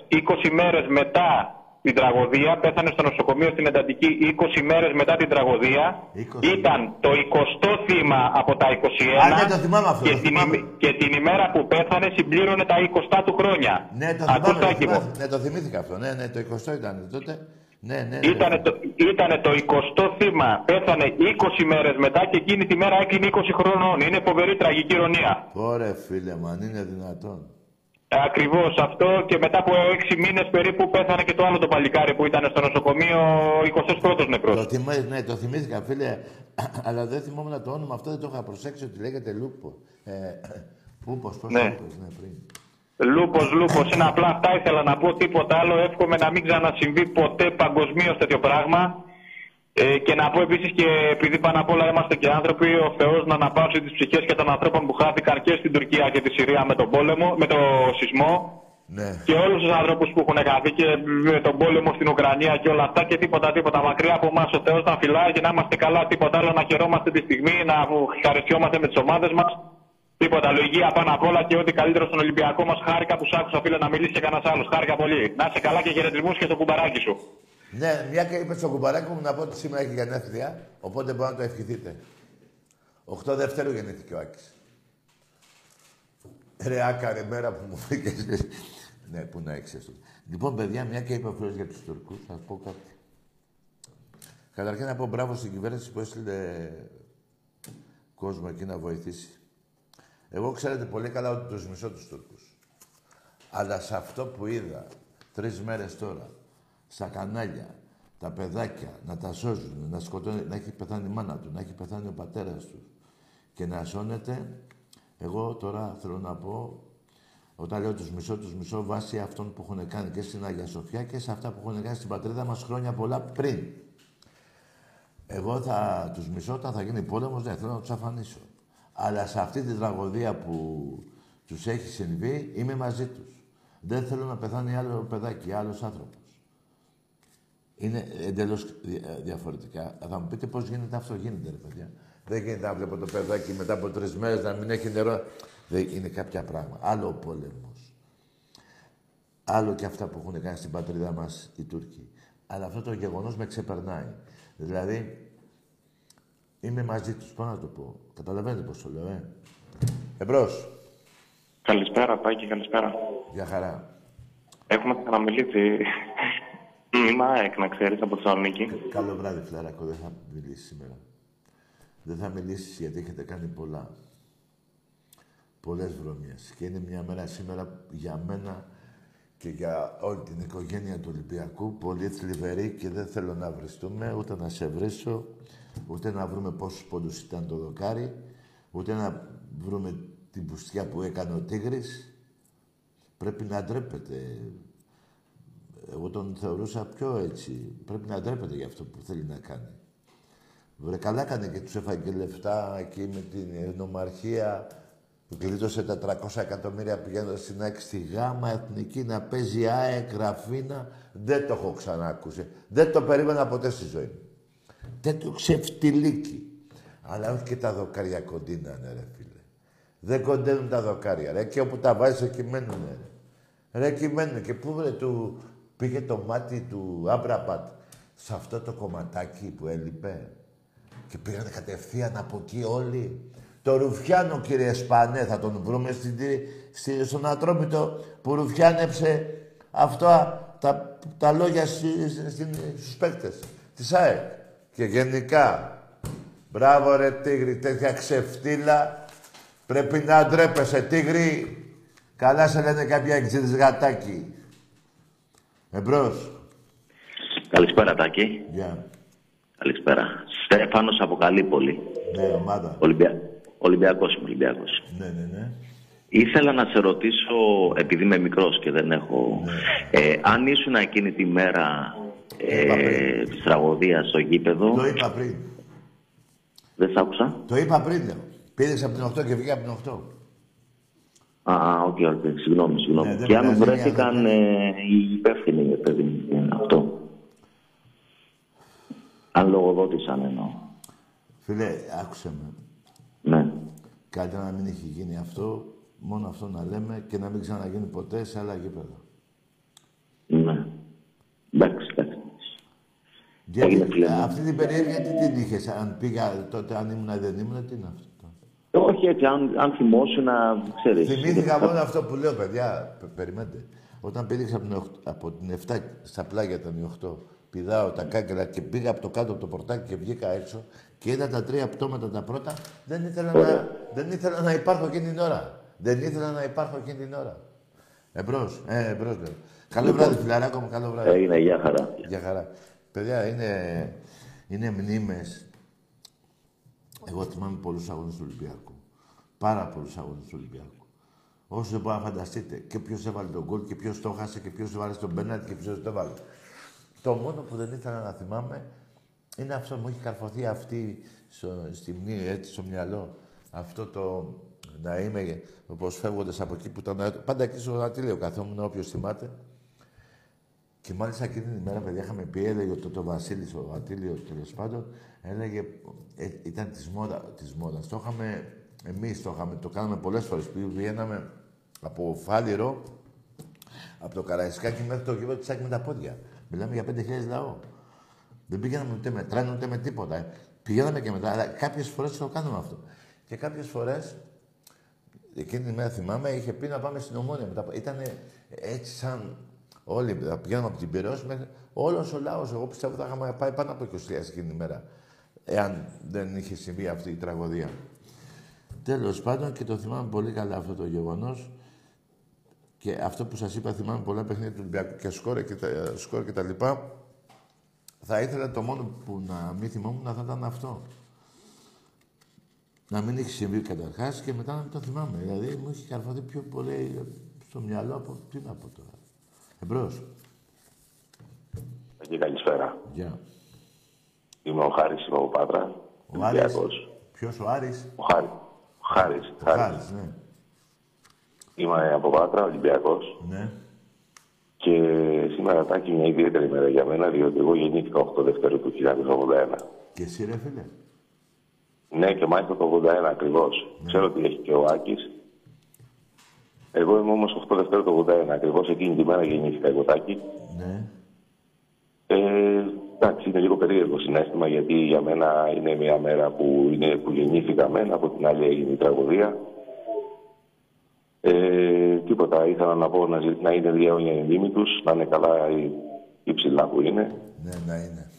20 μέρες μετά την τραγωδία, πέθανε στο νοσοκομείο στην Εντατική 20 μέρες μετά την τραγωδία. 20. Ήταν το 20ο θύμα από τα 21. Άρα, το θυμάμαι αυτό, και την ημέρα που πέθανε συμπλήρωνε τα 20 του χρόνια. Ναι, το θυμάμαι. Ναι, το θυμήθηκα αυτό. Ναι, ναι, το 20ο ήταν τότε. Ναι, ναι, ήτανε το 20ο θύμα. Πέθανε 20 μέρες μετά και εκείνη τη μέρα έκλεινε 20 χρονών. Είναι φοβερή τραγική ηρωνία. Ωραία, φίλε μου, αν είναι δυνατόν. Ακριβώς αυτό και μετά από 6 μήνες περίπου πέθανε και το άλλο το παλικάρι που ήταν στο νοσοκομείο, 21ος νεκρός. Ναι, το θυμήθηκα φίλε, αλλά δεν θυμόμουν το όνομα αυτό, δεν το είχα προσέξει ότι λέγεται Λούπο. Λούπος, ναι, πριν. Λούπος, είναι απλά αυτά, ήθελα να πω τίποτα άλλο, εύχομαι να μην ξανασυμβεί ποτέ παγκοσμίως τέτοιο πράγμα. Και να πω επίσης και επειδή πάνω απ' όλα είμαστε και άνθρωποι, ο Θεός να αναπαύσει τις ψυχές και των ανθρώπων που χάθηκαν και στην Τουρκία και τη Συρία με τον πόλεμο, με το σεισμό, ναι, και όλους τους ανθρώπους που έχουν χαθεί και με τον πόλεμο στην Ουκρανία και όλα αυτά και τίποτα μακριά από εμάς ο Θεός να φυλάει και να είμαστε καλά, τίποτα άλλο, να χαιρόμαστε τη στιγμή, να ευχαριστιόμαστε με τις ομάδες μας, τίποτα, λογία πάνω απ' όλα και ό,τι καλύτερο στον Ολυμπιακό μας. Χάρηκα που σ' άκουσα φίλε να μιλήσει και κανένας άλλος, χάρηκα πολύ, να είσαι καλά και χαιρετισμούς και στο κουμπαράκι σου. Ναι, μια και είπε στο κουμπαράκι μου να πω ότι σήμερα έχει γενέθλια, οπότε μπορεί να το ευχηθείτε. 8 Δευτέρου γεννήθηκε ο Άκης. Ρε Άκα, ρε μέρα που μου φύγες. Ναι, που να έχεις αυτό. Λοιπόν, παιδιά, μια και είπε ο φίλος για τους Τουρκούς, θα πω κάτι. Καταρχήν να πω μπράβο στην κυβέρνηση που έστειλε κόσμο εκεί να βοηθήσει. Εγώ ξέρετε πολύ καλά ότι τους μισώ τους Τουρκούς. Αλλά σε αυτό που είδα 3 μέρες τώρα, στα κανάλια, τα παιδάκια να τα σώζουν, να σκοτώνουν, να έχει πεθάνει η μάνα του, να έχει πεθάνει ο πατέρας του και να σώνεται. Εγώ τώρα θέλω να πω, όταν λέω τους μισώ βάσει αυτών που έχουν κάνει και στην Άγια Σοφιά και σε αυτά που έχουν κάνει στην πατρίδα μας χρόνια πολλά πριν. Εγώ θα τους μισώ όταν θα γίνει πόλεμος, δεν θέλω να τους αφανίσω. Αλλά σε αυτή τη τραγωδία που τους έχει συμβεί, είμαι μαζί τους. Δεν θέλω να πεθάνει άλλο παιδάκι, άλλος άνθρωπος. Είναι εντελώς διαφορετικά. Θα μου πείτε πώς γίνεται αυτό. Γίνεται, ρε παιδιά. Δεν γίνεται να βλέπω το παιδάκι μετά από 3 μέρες να μην έχει νερό. Δεν είναι κάποια πράγματα. Άλλο ο πόλεμος. Άλλο και αυτά που έχουν κάνει στην πατρίδα μας οι Τούρκοι. Αλλά αυτό το γεγονός με ξεπερνάει. Δηλαδή, είμαι μαζί τους. Πώς να το πω. Καταλαβαίνετε πώς το λέω, Εμπρός. Καλησπέρα, Πάκη, καλησπέρα. Γεια χαρά. Έχουμε ξαναμιλήσει. Είμαι ΑΕΚ, να ξέρεις, από Θεσσαλονίκη. Καλό βράδυ, Φλαράκο. Δεν θα μιλήσεις σήμερα. Δεν θα μιλήσεις γιατί έχετε κάνει πολλά. Πολλές βρωμίες. Και είναι μια μέρα σήμερα για μένα και για όλη την οικογένεια του Ολυμπιακού. Πολύ θλιβερή και δεν θέλω να βριστούμε, ούτε να σε βρίσω, ούτε να βρούμε πόσους πόντους ήταν το δοκάρι, ούτε να βρούμε την πουστιά που έκανε ο Τίγρης. Πρέπει να ντρέπετε. Εγώ τον θεωρούσα πιο έτσι. Πρέπει να ντρέπεται για αυτό που θέλει να κάνει. Βρε, καλά έκανε και τους έφαγε λεφτά εκεί με την νομαρχία. Γλίτωσε τα 300 εκατομμύρια πηγαίνοντας στην ΑΕΚ στη Γάμα Εθνική να παίζει ΑΕΚ, Ραφίνα. Δεν το έχω ξανακούσει. Δεν το περίμενα ποτέ στη ζωή μου. Τέτοιο ξεφτιλίκι. Αλλά όχι και τα δοκάρια κοντίνανε, ρε φίλε. Δεν κοντένουν τα δοκάρια, ρε. Και όπου τα βάζεις εκεί μένουν, ρε. Ρε, εκεί μένουν. Και πού βρε του. Πήγε το μάτι του Άμπραμπατ σε αυτό το κομματάκι που έλειπε και πήγανε κατευθείαν από εκεί όλοι. Το Ρουφιάνο, κύριε Σπανέ, θα τον βρούμε στον Ατρόμητο που ρουφιάνεψε αυτά τα λόγια στους παίκτες της ΑΕΚ. Και γενικά Μπράβο ρε Τίγρη, τέτοια ξεφτύλα. Πρέπει να ντρέπεσαι Τίγρη. Καλά σε λένε κάποια εξήδες γατάκι. Εμπρός. Καλησπέρα Τάκη. Γεια. Yeah. Καλησπέρα. Στέφανος από Καλύπολη. Ναι, ομάδα. Ολυμπιακός. Ναι, ναι, ναι. Ήθελα να σε ρωτήσω, επειδή είμαι μικρός και δεν έχω... Ναι. Αν ήσουν εκείνη τη μέρα της τραγωδίας στο γήπεδο... Το είπα πριν. Δεν σ' άκουσα. Το είπα πριν, λέω. Πήρες από την 8 και βγήκα από την 8. Α, οκ, οκ. Συγγνώμη. Ναι, και αν βρέθηκαν οι υπεύθυνοι, παιδί μου, αυτό. Αν λογοδότησαν, εννοώ. Φίλε, άκουσε με. Ναι. Καλύτερα να μην έχει γίνει αυτό, μόνο αυτό να λέμε και να μην ξαναγίνει ποτέ σε άλλα γήπεδα. Ναι. Εντάξει. Γιατί αυτή την περιέργεια τι την είχες, αν πήγα τότε, αν ήμουν ή δεν ήμουν, τι είναι αυτό. Όχι έτσι, αν θυμώσουν να ξέρεις. Θυμήθηκα μόνο αυτό που λέω, παιδιά, περιμένετε. Όταν πήγες από την 7 στα πλάγια ήταν η 8, πηδάω τα κάγκελα και πήγα από το κάτω από το πορτάκι και βγήκα έξω και είδα τα τρία πτώματα τα πρώτα, δεν ήθελα να υπάρχω εκείνη την ώρα. Εμπρός, εμπρός λέω. Καλό βράδυ, φιλαράκο μου, καλό βράδυ. Έγινε, για χαρά. Για χαρά. Παιδιά, είναι μνήμες. Εγώ θυμάμαι πολλούς αγώνες του Ολυμπιακού. Πάρα πολλούς αγώνες του Ολυμπιακού. Όσο δεν μπορώ να φανταστείτε. Και ποιος έβαλε τον γκολ και ποιος το χάσε και ποιος έβαλε τον πέναλτι και ποιος το έβαλε. Το μόνο που δεν ήθελα να θυμάμαι είναι αυτό που μου έχει καρφωθεί αυτή στη μνήμη, έτσι στο μυαλό. Αυτό το να είμαι προσφεύγοντας από εκεί που ήταν. Πάντα εκεί στο δωμάτιο καθόμουν, όποιος θυμάται. Και μάλιστα εκείνη την ημέρα, παιδιά, είχαμε πει, έλεγε το Βασίλης, ο Ατήλιος, τέλος πάντων, έλεγε, ήταν της μόδας. Το είχαμε, εμείς το είχαμε, το κάναμε πολλές φορές. Πηγαίναμε από Φάληρο, από το Καραϊσκάκι μέχρι το γήπεδο της ΑΕΚ με τα πόδια. Μιλάμε για 5.000 λαό. Δεν πήγαμε ούτε με τρένο, ούτε με τίποτα. Πηγαίναμε και μετά, αλλά κάποιες φορές το κάναμε αυτό. Και κάποιες φορές, εκείνη την ημέρα θυμάμαι, είχε πει να πάμε στην Ομόνια. Ήταν έτσι σαν. Όλοι πηγαίναμε από την Πειραιώς μέχρι... Όλος ο λαός, εγώ πιστεύω θα είχαμε πάει πάνω από 20.000 εκείνη την ημέρα. Εάν δεν είχε συμβεί αυτή η τραγωδία. Τέλος πάντων, και το θυμάμαι πολύ καλά αυτό το γεγονός. Και αυτό που σας είπα, θυμάμαι πολλά παιχνίδια του Ολυμπιακού και σκόρ και τα λοιπά. Θα ήθελα το μόνο που να μην θυμόμουν θα ήταν αυτό. Να μην έχει συμβεί καταρχάς και μετά να μην το θυμάμαι. Δηλαδή μου έχει καρφωθεί πιο πολύ στο μυαλό από τι να πω τώρα. Εμπρός. Καλησπέρα. Γεια. Yeah. Είμαι ο Χάρης, είμαι ο Πάτρα. Ο Άρης. Ποιος ο Άρης? Ο Χάρης, ναι. Είμαι από Πάτρα, Ολυμπιακός. Ναι. Και σήμερα Τάκη μια ιδιαίτερη μέρα για μένα, διότι εγώ γεννήθηκα 8 Δευτέρου του 1981. Και εσύ ρε φίλε? Ναι, και μάλιστα το 81 ακριβώς. Ναι. Ξέρω τι έχει και ο Άκης. Εγώ είμαι όμως 8 Δευτέρα το 81, ακριβώς εκείνη τη μέρα γεννήθηκα εγώ, Τάκη. Ναι. Εντάξει, είναι λίγο περίεργο συνέστημα, γιατί για μένα είναι μια μέρα που γεννήθηκα μένα, από την άλλη έγινε η τραγωδία. Τίποτα, ήθελα να πω να είναι δύο αιώνια η μνήμη τους, να είναι καλά οι ψηλά που είναι. Ναι, να είναι.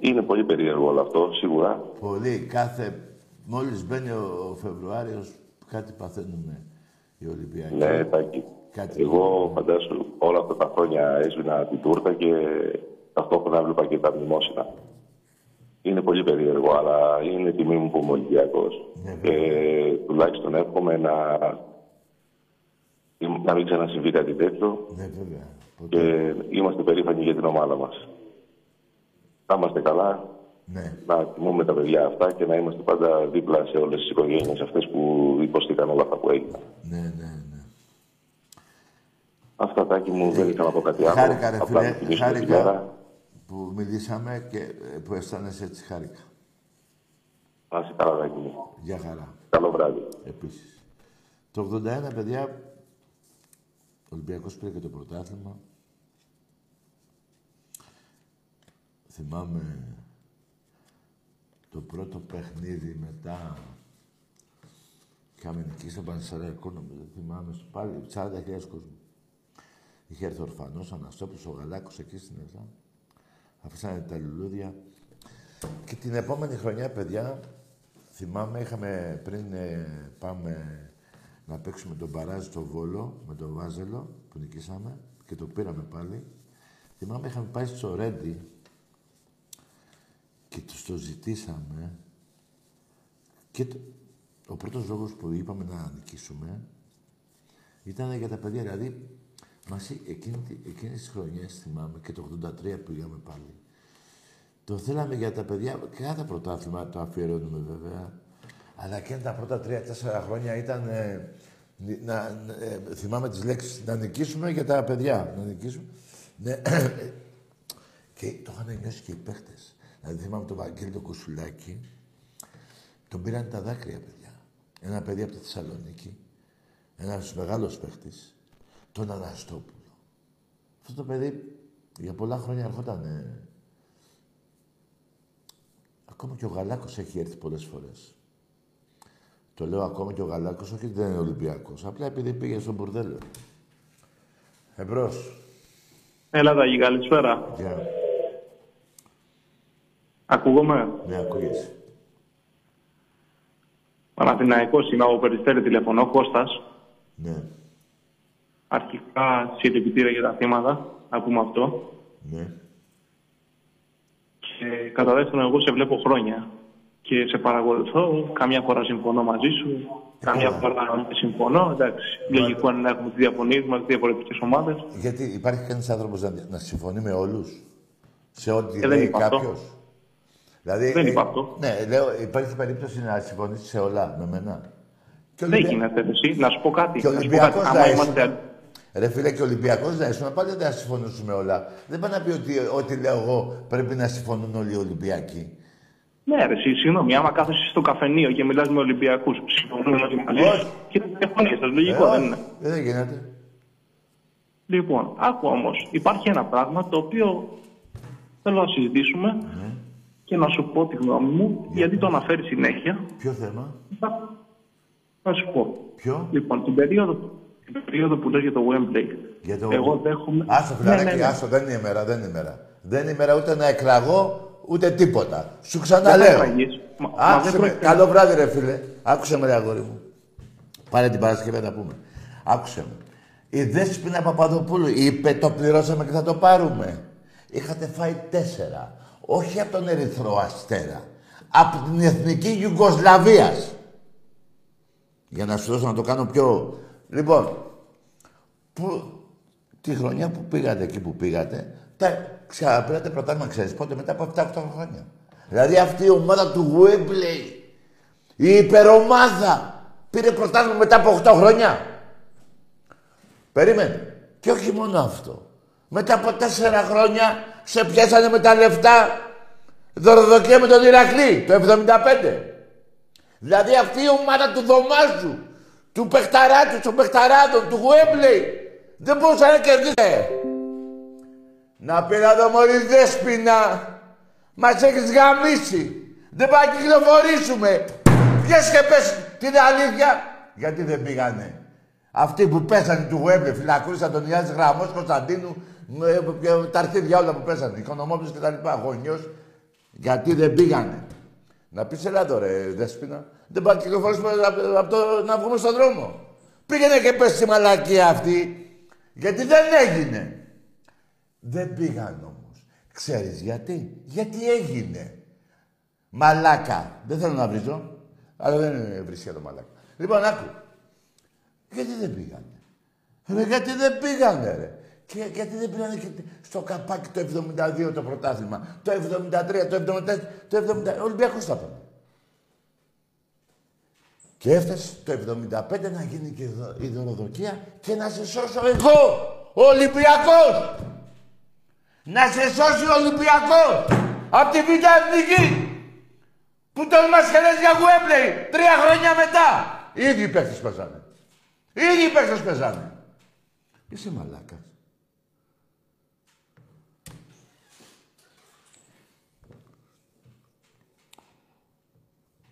Είναι πολύ περίεργο όλο αυτό, σίγουρα. Πολύ, μόλις μπαίνει ο Φεβρουάριος, κάτι παθαίνουμε οι Ολυμπιακοί. Ναι, Τάκη. Εγώ φαντάζομαι όλα αυτά τα χρόνια έσβηνα την τούρτα και ταυτόχρονα βλέπα και τα μνημόσυνα. Είναι πολύ περίεργο, αλλά είναι τιμή μου που είμαι Ολυμπιακός. Ναι, τουλάχιστον εύχομαι να μην ξανασυμβεί κάτι τέτοιο. Ναι, βέβαια. Και είμαστε περήφανοι για την ομάδα μας. Θα είμαστε καλά. Ναι. Να τιμούμε τα παιδιά αυτά και να είμαστε πάντα δίπλα σε όλες τις οικογένειες αυτές που υποστήκαν όλα αυτά που έγιναν. Ναι. Αυτά, Τάκη μου, δεν ήθελα να πω κάτι άλλο. Χάρηκα ρε φίλε, χάρηκα που μιλήσαμε και που αισθάνεσαι έτσι, χάρηκα. Να είσαι καλά, Τάκη μου. Γεια χαρά. Καλό βράδυ. Επίσης. Το 81, παιδιά, ο Ολυμπιακός πήρε και το πρωτάθλημα. Θυμάμαι... Το πρώτο παιχνίδι μετά είχαμε νικήσει τον Πανσεραϊκό, δεν θυμάμαι, πάλι 40.000 κόσμου. Είχε έρθει ο Ορφανός, ο Αναστόπουλος, ο Γαλάκος εκεί στην Ελλάδα. Αφήσανε τα λουλούδια. Και την επόμενη χρονιά, παιδιά, θυμάμαι, είχαμε πριν πάμε να παίξουμε τον Παράζ στο Βόλο, με τον Βάζελο που νικήσαμε και το πήραμε πάλι. Θυμάμαι, είχαμε πάει στο Ρέντι και τους το ζητήσαμε. Και ο πρώτος λόγος που είπαμε να νικήσουμε ήταν για τα παιδιά. Δηλαδή, μας εκείνες τις χρονιές, θυμάμαι, και το 83 πήγαμε πάλι. Το θέλαμε για τα παιδιά, και κάθε πρωτάθλημα το αφιερώνουμε βέβαια. Αλλά και τα πρώτα 3-4 χρόνια ήταν, θυμάμαι τις λέξεις, να νικήσουμε για τα παιδιά. Να νικήσουμε. Ναι. Και το είχαν νιώσει και οι παίχτες. Δηλαδή θυμάμαι τον Βαγγέλη, τον Κουσουλάκη, τον πήραν τα δάκρυα, παιδιά. Ένα παιδί από τη Θεσσαλονίκη, ένας μεγάλος παίχτης, τον Αναστόπουλο. Αυτό το παιδί για πολλά χρόνια ερχόταν. Ακόμα και ο Γαλάκος έχει έρθει πολλές φορές. Το λέω ακόμα και ο Γαλάκος, όχι δεν είναι Ολυμπιακός. Απλά επειδή πήγε στον Μπουρδέλο. Εμπρός. Έλα Δαγή, καλησπέρα. Γεια. Yeah. Ακούγομαι. Ναι, ακούγεσαι. Παναθηναϊκός είμαι, από Περιστέρη τηλεφωνώ, Κώστας. Ναι. Αρχικά συλληπιτήρια για τα θύματα, να πούμε αυτό. Ναι. Κατά δεύτερον, εγώ σε βλέπω χρόνια και σε παρακολουθώ. Καμιά φορά συμφωνώ μαζί σου, καμιά φορά δεν συμφωνώ. Εντάξει, λογικό είναι να έχουμε τη διαφωνία μας, διαφορετικές ομάδες. Γιατί υπάρχει κανείς άνθρωπος να συμφωνεί με όλους, σε ό,τι λέει κάποιος. Δηλαδή, δεν υπάρχει αυτό. Ναι, λέω, υπάρχει περίπτωση να συμφωνήσεις σε όλα με μένα. Δεν γίνεται εσύ, να σου πω κάτι. Και Ολυμπιακός να είσαι. Ρε φίλε, και Ολυμπιακός να ήσουν, πάλι δεν θα συμφωνήσουμε όλα. Δεν πάει να πει ότι ό,τι λέω εγώ πρέπει να συμφωνούν όλοι οι Ολυμπιακοί. Ναι, ρε, συγγνώμη, άμα κάθεσαι στο καφενείο και μιλάς με Ολυμπιακούς, συμφωνούν όλοι μαζί. Και δεν διαφωνείς, λογικό δεν είναι. Δεν γίνεται. Λοιπόν, άκου όμως, υπάρχει ένα πράγμα το οποίο θέλω να συζητήσουμε και να σου πω τη γνώμη μου, γιατί το αναφέρει συνέχεια. Ποιο θέμα? Θα σου πω. Ποιο? Λοιπόν, την περίοδο που λες για το Wembley. Για το εγώ δέχομαι. Άστο, φιλαράκι, ναι. Άστο, δεν είναι η μέρα, δεν είναι η μέρα. Δεν είναι η μέρα ούτε να εκραγώ, ούτε τίποτα. Σου ξαναλέω. Άκουσε με. Καλό βράδυ, ρε φίλε. Άκουσε με, ρε αγόρι μου. Πάρε την Παρασκευή να πούμε. Άκουσε με. Η Δέσποινα Παπαδοπούλου είπε: το πληρώσαμε και θα το πάρουμε. Είχατε φάει 4. Όχι από τον Ερυθρό Αστέρα. Από την εθνική Ιουγκοσλαβία. Για να σου δώσω να το κάνω πιο. Λοιπόν, τη χρονιά που πήγατε εκεί που πήγατε, ξαναπήρατε πρωτάθλημα, ξέρεις πότε, μετά από 7-8 χρόνια. Δηλαδή αυτή η ομάδα του Wembley, η υπερομάδα, πήρε πρωτάθλημα μετά από 8 χρόνια. Περίμενε. Και όχι μόνο αυτό. Μετά από 4 χρόνια σε πιάσανε με τα λεφτά δωροδοκία με τον Ηρακλή, το 75. Δηλαδή αυτή η ομάδα του Δωμάζου, του παιχταράτου, των παιχταράτων, του Wembley. Δεν μπορούσαν να κερδίσουν. Να πει να δομωρείς Δέσποινα. Μας έχεις γαμίσει. Δεν πάει να κυκλοφορήσουμε. Βγες και πες την αλήθεια. Γιατί δεν πήγανε. Αυτοί που πέσανε του Wembley, φυλακούσαν τον Ιάζη Γραμμός, Κωνσταντίνου, τα αρχίδια όλα που πέσανε, Οικονομόπουλος και τα λοιπά, γονιός. Γιατί δεν πήγανε. Να πεις έλα εδώ ρε Δέσποινα. Δεν πάει να κυκλοφορήσουμε να βγούμε στον δρόμο. Πήγαινε και πες στη μαλακία αυτή. Γιατί δεν έγινε. Δεν πήγαν όμως. Ξέρεις γιατί. Γιατί έγινε. Μαλάκα. Δεν θέλω να βρίζω. Αλλά δεν είναι βρισιά το μαλάκα. Λοιπόν, άκου. Γιατί δεν πήγανε. Ρε, γιατί δεν πήγανε ρε. Και γιατί δεν πήγανε και στο καπάκι το 72 το πρωτάθλημα. Το 73, το 74, το 70. Ολυμπιακός θα πάνε. Και έφτασε το 75 να γίνει και η δωροδοκία και να σε σώσω εγώ, ο Ολυμπιακός! Να σε σώσει ο Ολυμπιακός! Απ' τη Β' Εθνική! Που τον μασχελές για Wembley, 3 χρόνια μετά! Ήδη οι παίκτες πέσανε. Ήδη οι παίκτες πέσανε. Είσαι μαλάκα.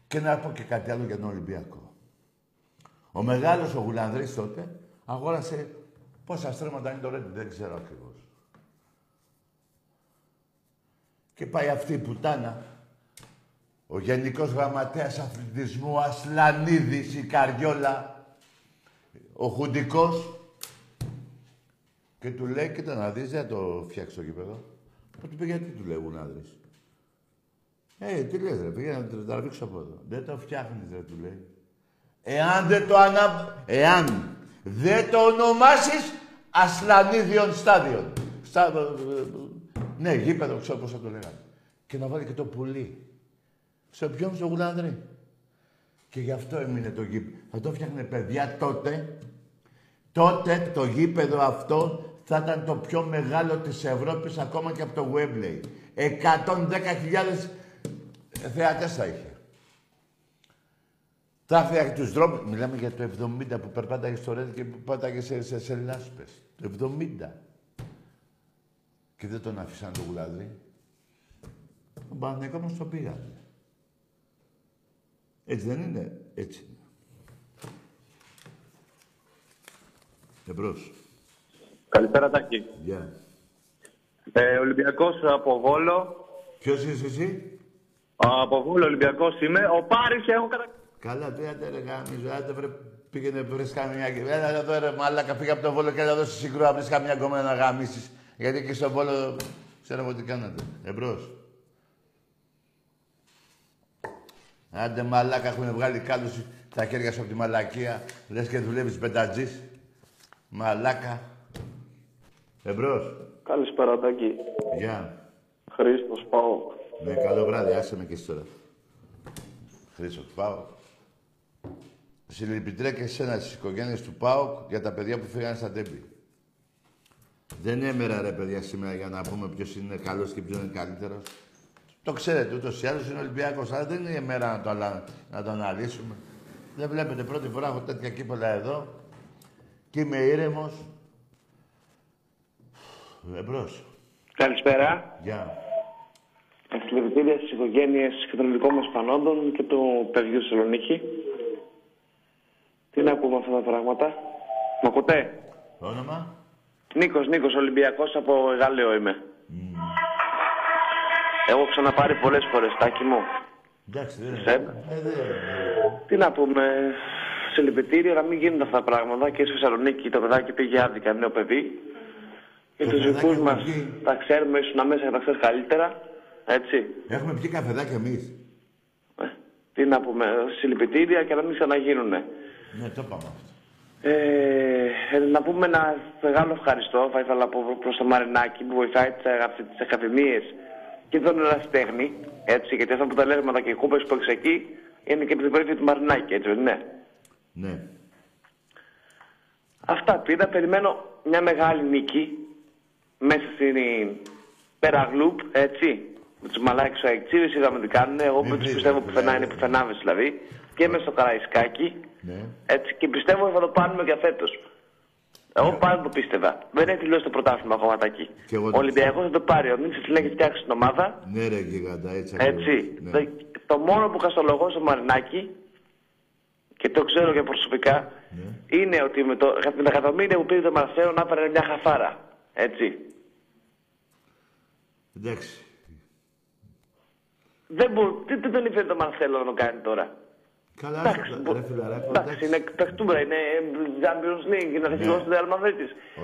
Και να πω και κάτι άλλο για τον Ολυμπιακό. Ο μεγάλος, ο Γουλανδρής τότε, αγόρασε πόσα στρέμματα είναι το Ρέντι, δεν ξέρω ακριβώς. Και πάει αυτή η πουτάνα Ο Γενικός Γραμματέας Αθλητισμού Ασλανίδης, η καριόλα, ο Χουντικός. Και του λέει, κοίτα να δεις, δεν το φτιάξει το γήπεδο. Μα του πει, γιατί του λέγουν άντρες. Τι λες ρε, πήγαινε να το τραβήξω από εδώ. Δεν το φτιάχνεις ρε, του λέει. Εάν δεν το ονομάσεις Ασλανίδιον στάδιον. Ναι, γήπεδο, ξέρω πώς θα το λέγανε. Και να βάλει και το πουλί. Σε ποιον, στο Γουλανδρή. Και γι' αυτό έμεινε το γήπεδο. Θα το φτιάχνε παιδιά τότε. Τότε το γήπεδο αυτό θα ήταν το πιο μεγάλο της Ευρώπης, ακόμα και από το Wembley. 110.000 θεατές θα είχε. Τάφε από τους δρόμους. Μιλάμε για το 70 που περπάταγε στο Ρέντ και που πάταγε σε λάσπες. Το 70. Και δεν τον αφήσαν τον Γουλανδρή. Τον Παναθηναϊκό όμως το πήγανε. Έτσι δεν είναι. Έτσι είναι. Εμπρός. Καλησπέρα Τάκη. Γεια. Ολυμπιακός από Βόλο. Ποιος είσαι εσύ? Από Βόλο Ολυμπιακός είμαι. Ο Πάρης έχω κατακτήσει. Καλά, τι άντε ρε γάμιζο, άντε βρε πήγαινε βρες καμιά και έλα εδώ ρε μάλακα, πήγα από τον Βόλο και έλα εδώ στη Σύγκρουα, βρες καμιά κομμένα να γαμίσεις. Γιατί και στον Βόλο ξέρω εγώ τι κάνατε. Εμπρός. Άντε μαλάκα, έχουν βγάλει κάλωση τα χέρια σου από τη μαλακία. Λες και δουλεύεις πεντατζής. Μαλάκα. Εμπρός. Καλησπέρα, Τάκη. Γεια. Yeah. Χρήστος, πάω. Ναι, καλό βράδυ. Άσε με και εσύ τώρα. Χρήστος, πάω. Συλληπιτρέ και εσένα στις οικογένειες του ΠΑΟΚ για τα παιδιά που φύγανε στα Τέμπη. Δεν έμερα ρε παιδιά σήμερα για να πούμε ποιος είναι καλός και ποιος είναι καλύτερος. Το ξέρετε, ούτως ή άλλως είναι Ολυμπιακός, αλλά δεν είναι η μέρα να το αναλύσουμε. Δεν βλέπετε, πρώτη φορά έχω τέτοια κύπολα εδώ και είμαι ήρεμος. Εμπρός. Καλησπέρα. Γεια. Συλληπιτήρια στις οικογένειες και των δικών μας Πανόντων και του παιδιού Θεσσαλονίκη. Τι να πούμε αυτά τα πράγματα. Μ' ακούτε? Όνομα. Νίκος, Ολυμπιακός από Γαλλίο είμαι. Έχω ξαναπάρει πολλές φορές, Τάκη μου. Εντάξει, δεν. Τι να πούμε, συλληπιτήρια να μην γίνονται αυτά τα πράγματα και στη Θεσσαλονίκη το παιδάκι πήγε άδικα, νέο παιδί. Και τους δικούς μας τα ξέρουμε, ίσως να μέσα τα καλύτερα, έτσι. Έχουμε πιει καφεδάκι εμείς. Τι να πούμε, συλληπιτήρια και να μην ξαναγίνουνε. Ναι, το πάμε αυτό. Να πούμε ένα μεγάλο ευχαριστώ, θα ήθελα να πω προς τον Μαρινάκη που βοηθάει τις ακαδημίες. Και τον ερασιτέχνη, έτσι, γιατί αυτά τα αποτελέσματα και οι κούπες που έχεις εκεί είναι και από την περίπτωση του Μαρινάκη, έτσι, ναι. Ναι. Αυτά πήρα, περιμένω μια μεγάλη νίκη μέσα στην Περαγλούπ, έτσι. Με τους μαλάκες ο Αιξίδης, είδαμε τι κάνουν, εγώ δεν τους πιστεύω πουθενά, είναι πουθενάβες δηλαδή. Και είμαι στο Καραϊσκάκι, ναι. Έτσι, και πιστεύω ότι θα το πάρουμε για φέτος. Εγώ πάντα το πίστευα. Δεν έχει τελειώσει το πρωτάθλημα ακόμα εκεί. Ο Ολυμπιακός θα το πάρει. Ο Νίξης λέει έχει φτιάξει την ομάδα. Ναι, ρε γίγαντα, έτσι. Έτσι. Ναι. Το μόνο που καστολογώ στο Μαρινάκι και το ξέρω και προσωπικά ναι. Είναι ότι με την εκατομμύρια που πήρε το Μαρσέο να έπαιρνε μια χαφάρα. Έτσι. Εντάξει. Τι τον ήφερε το Μαρσέλο να το κάνει τώρα. Καλά, ρε φιλαράκο. Εντάξει, είναι παιχτούμπρα, είναι Champions League, είναι αρχηγός του Real Madrid.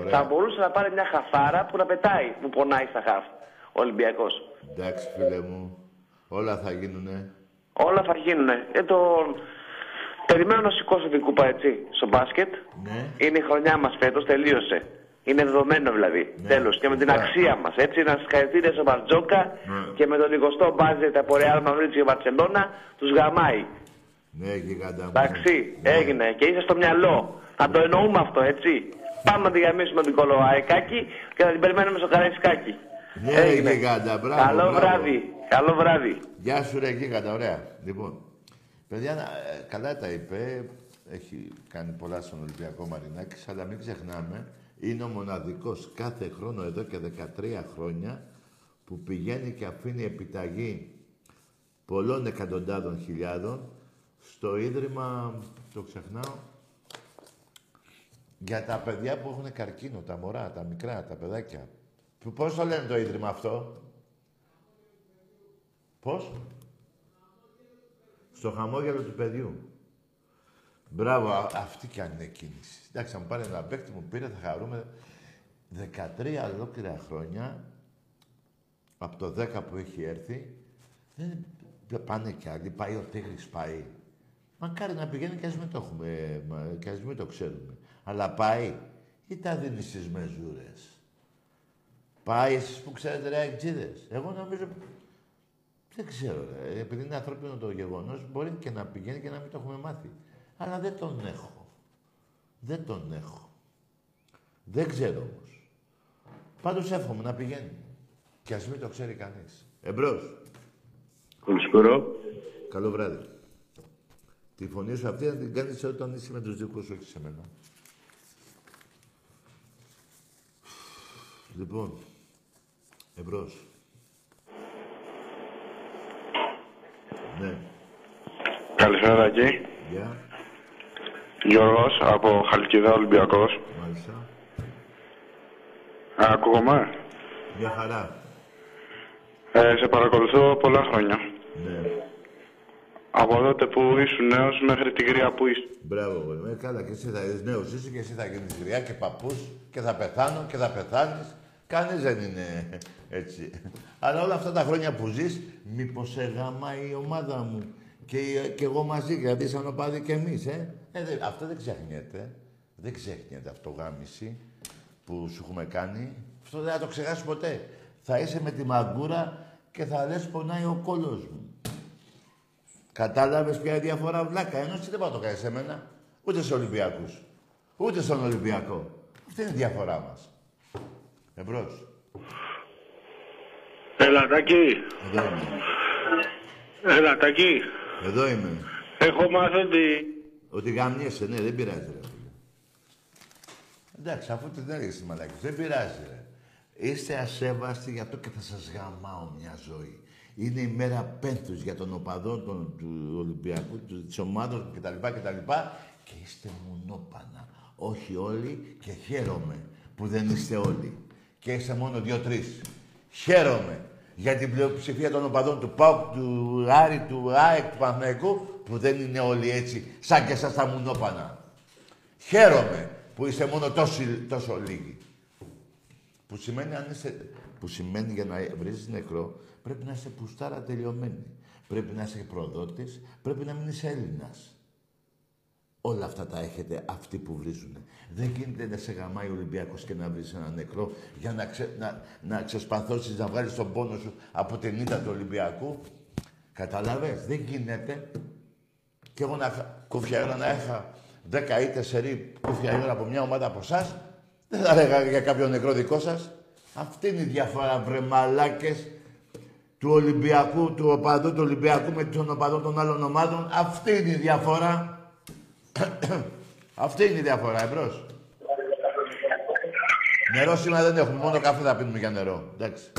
Θα μπορούσε να πάρει μια χαφάρα που να πετάει, που πονάει στα χαφ. Ο Ολυμπιακός. Εντάξει, φίλε μου. Όλα θα γίνουνε. Όλα θα γίνουνε. Περιμένω να σηκώσω την κούπα έτσι, στο μπάσκετ. Ναι. Είναι η χρονιά μας φέτος, τελείωσε. Είναι δεδομένο δηλαδή. Ναι. Τέλος. Και με την αξία μας. Έτσι, να συγχαρητήρια στον Μπαρτζόκα και με τον 20ο μπάζετ από Real Madrid και Μπαρτσελώνα τους γαμάει. Ναι, γιγαντά. Εντάξει, έγινε και είσαι στο μυαλό. Θα το εννοούμε αυτό, έτσι. Πάμε να τη γαμίσουμε την κολοαεκάκι και θα την περιμένουμε στο Καραϊσκάκι. Ναι, γιγαντά, μπράβο. Καλό βράδυ. Καλό βράδυ. Γεια σου, ρε γιγαντά, ωραία. Λοιπόν, παιδιά, καλά τα είπε. Έχει κάνει πολλά στον Ολυμπιακό Μαρινάκης, αλλά μην ξεχνάμε, είναι ο μοναδικός κάθε χρόνο εδώ και 13 χρόνια που πηγαίνει και αφήνει επιταγή πολλών εκατοντάδων χιλιάδων. Στο ίδρυμα, το ξεχνάω, για τα παιδιά που έχουν καρκίνο, τα μωρά, τα μικρά, τα παιδάκια. Πώς το λένε το ίδρυμα αυτό? Πώς? στο χαμόγελο του παιδιού. Μπράβο. Αυτή κι αν είναι κίνηση. Εντάξει, αν πάρει ένα παίκτη μου πήρε, θα χαρούμε. 13 ολόκληρα χρόνια από το 10 που έχει έρθει, δεν πάνε κι άλλοι. Πάει ο Τίγρης, πάει. Μακάρι να πηγαίνει κι ας μην το έχουμε, κι ας μην το ξέρουμε. Αλλά πάει ή τα δίνει στις μεζούρες. Πάει, εσείς που ξέρετε, ρε αεξίδες. Εγώ νομίζω. Δεν ξέρω, ρε. Επειδή είναι ανθρώπινο το γεγονός, μπορεί και να πηγαίνει και να μην το έχουμε μάθει. Αλλά δεν τον έχω. Δεν τον έχω. Δεν ξέρω όμως. Πάντως εύχομαι να πηγαίνει. Κι ας μην το ξέρει κανείς. Εμπρός. Καλησπέρα. Καλό βράδυ. Τη φωνή σου αυτή να την κάνεις όταν είσαι με τους δικούς σου, όχι σε μένα. Λοιπόν, εμπρός. Ναι. Καλησπέρα εκεί. Γεια. Γιώργος, από Χαλκιδά, Ολυμπιακός. Μάλιστα. Ακούγομαι. Για χαρά. Σε παρακολουθώ πολλά χρόνια. Ναι. Από τότε που ήσουν νέος μέχρι την γριά που είσαι. Μπράβο, βέβαια. Καλά, και εσύ θα είσαι νέος, είσαι και εσύ θα γίνεις γριά και παππούς και θα πεθάνω και θα πεθάνεις. Κανείς δεν είναι έτσι. Αλλά όλα αυτά τα χρόνια που ζεις, μήπως εγαμάει η ομάδα μου και εγώ μαζί, γιατί σαν οπαδοί και εμείς, αυτό δεν ξεχνιέται. Δεν ξεχνιέται αυτό γάμιση που σου έχουμε κάνει. Αυτό δεν θα το ξεχάσεις ποτέ. Θα είσαι με τη μαγκούρα και θα λες πονάει ο κόλος μου. Κατάλαβες ποια διαφορά, βλάκα. Ενώ εσύ δεν πάω το κάνεις εμένα. Ούτε στους Ολυμπιακούς. Ούτε στον Ολυμπιακό. Αυτή είναι η διαφορά μας. Εμπρός. Έλα, Τάκη. Εδώ είμαι. Έλα, Τάκη. Εδώ είμαι. Έχω μάθει ότι... Ότι γαμνιέσαι, ναι, δεν πειράζει, ρε. Εντάξει, αφού την έλεγες τη μαλάκη, δεν πειράζει, ρε. Είστε ασέβαστοι, γι' αυτό και θα σας γαμάω μια ζωή. Είναι η μέρα πένθους για τον οπαδό του Ολυμπιακού, της ομάδας κτλ, κτλ. Και είστε μονόπανα. Όχι όλοι και χαίρομαι που δεν είστε όλοι. Και είστε μόνο 2-3. Χαίρομαι για την πλειοψηφία των οπαδών του ΠΑΟΚ, του Άρη, του ΑΕΚ, του Παναθηναϊκού, που δεν είναι όλοι έτσι, σαν και εσάς τα μουνόπανα. Χαίρομαι που είστε μόνο τόσο λίγοι. Που σημαίνει, αν είστε, που σημαίνει για να βρεις νεκρό, πρέπει να είσαι πουστάρα τελειωμένη. Πρέπει να είσαι προδότης, πρέπει να μην είσαι Έλληνας. Όλα αυτά τα έχετε αυτοί που βρίζουν. Δεν γίνεται να σε γαμάει ο Ολυμπιακός και να βρεις ένα νεκρό για να ξεσπαθώσεις, να βγάλεις τον πόνο σου από την ήττα του Ολυμπιακού. Καταλαβες, δεν γίνεται. Και εγώ να κουφιαέρα να έχω 10 ή 4 κουφιαέρα από μια ομάδα από εσάς, δεν θα έλεγα για κάποιο νεκρό δικό σας. Αυτή είναι η διαφορά, βρε μαλάκες, του Ολυμπιακού, του οπαδού του Ολυμπιακού με τον οπαδό των άλλων ομάδων. Αυτή είναι η διαφορά. Αυτή είναι η διαφορά, εμπρός. Νερό σήμερα δεν έχουμε, μόνο καφέ θα πίνουμε για νερό. Εντάξει.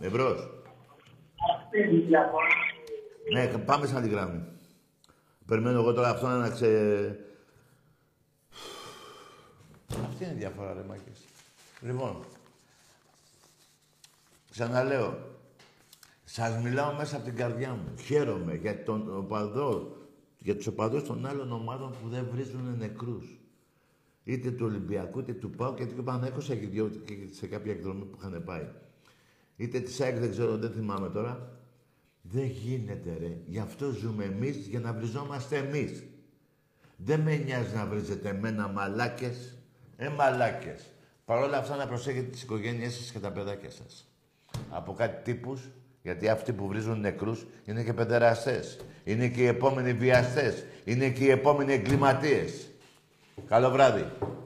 Εμπρός. Αυτή είναι η διαφορά. Ναι, πάμε σαν τη γράμμη. Περιμένω εγώ τώρα αυτό να ξε... Αυτή είναι η διαφορά, ρε μάκες. Λοιπόν, ξαναλέω. Σας μιλάω μέσα από την καρδιά μου. Χαίρομαι για τον οπαδό, για τους οπαδούς των άλλων ομάδων που δεν βρίζουν νεκρούς. Είτε του Ολυμπιακού, είτε του ΠΑΟΚ, γιατί και ο Παναθηναϊκός έχει δυο σε κάποια εκδρομή που είχαν πάει. Είτε της ΑΕΚ, δεν ξέρω, δεν θυμάμαι τώρα. Δεν γίνεται, ρε. Γι' αυτό ζούμε εμείς, για να βριζόμαστε εμείς. Δεν με νοιάζει να βρίζετε εμένα, μαλάκες. Μαλάκες. Παρ' όλα αυτά να προσέχετε τις οικογένειές σας και τα παιδάκια σας. Από κάτι τύπους. Γιατί αυτοί που βρίζουν νεκρούς είναι και παιδεραστές. Είναι και οι επόμενοι βιαστές. Είναι και οι επόμενοι εγκληματίες. Καλό βράδυ.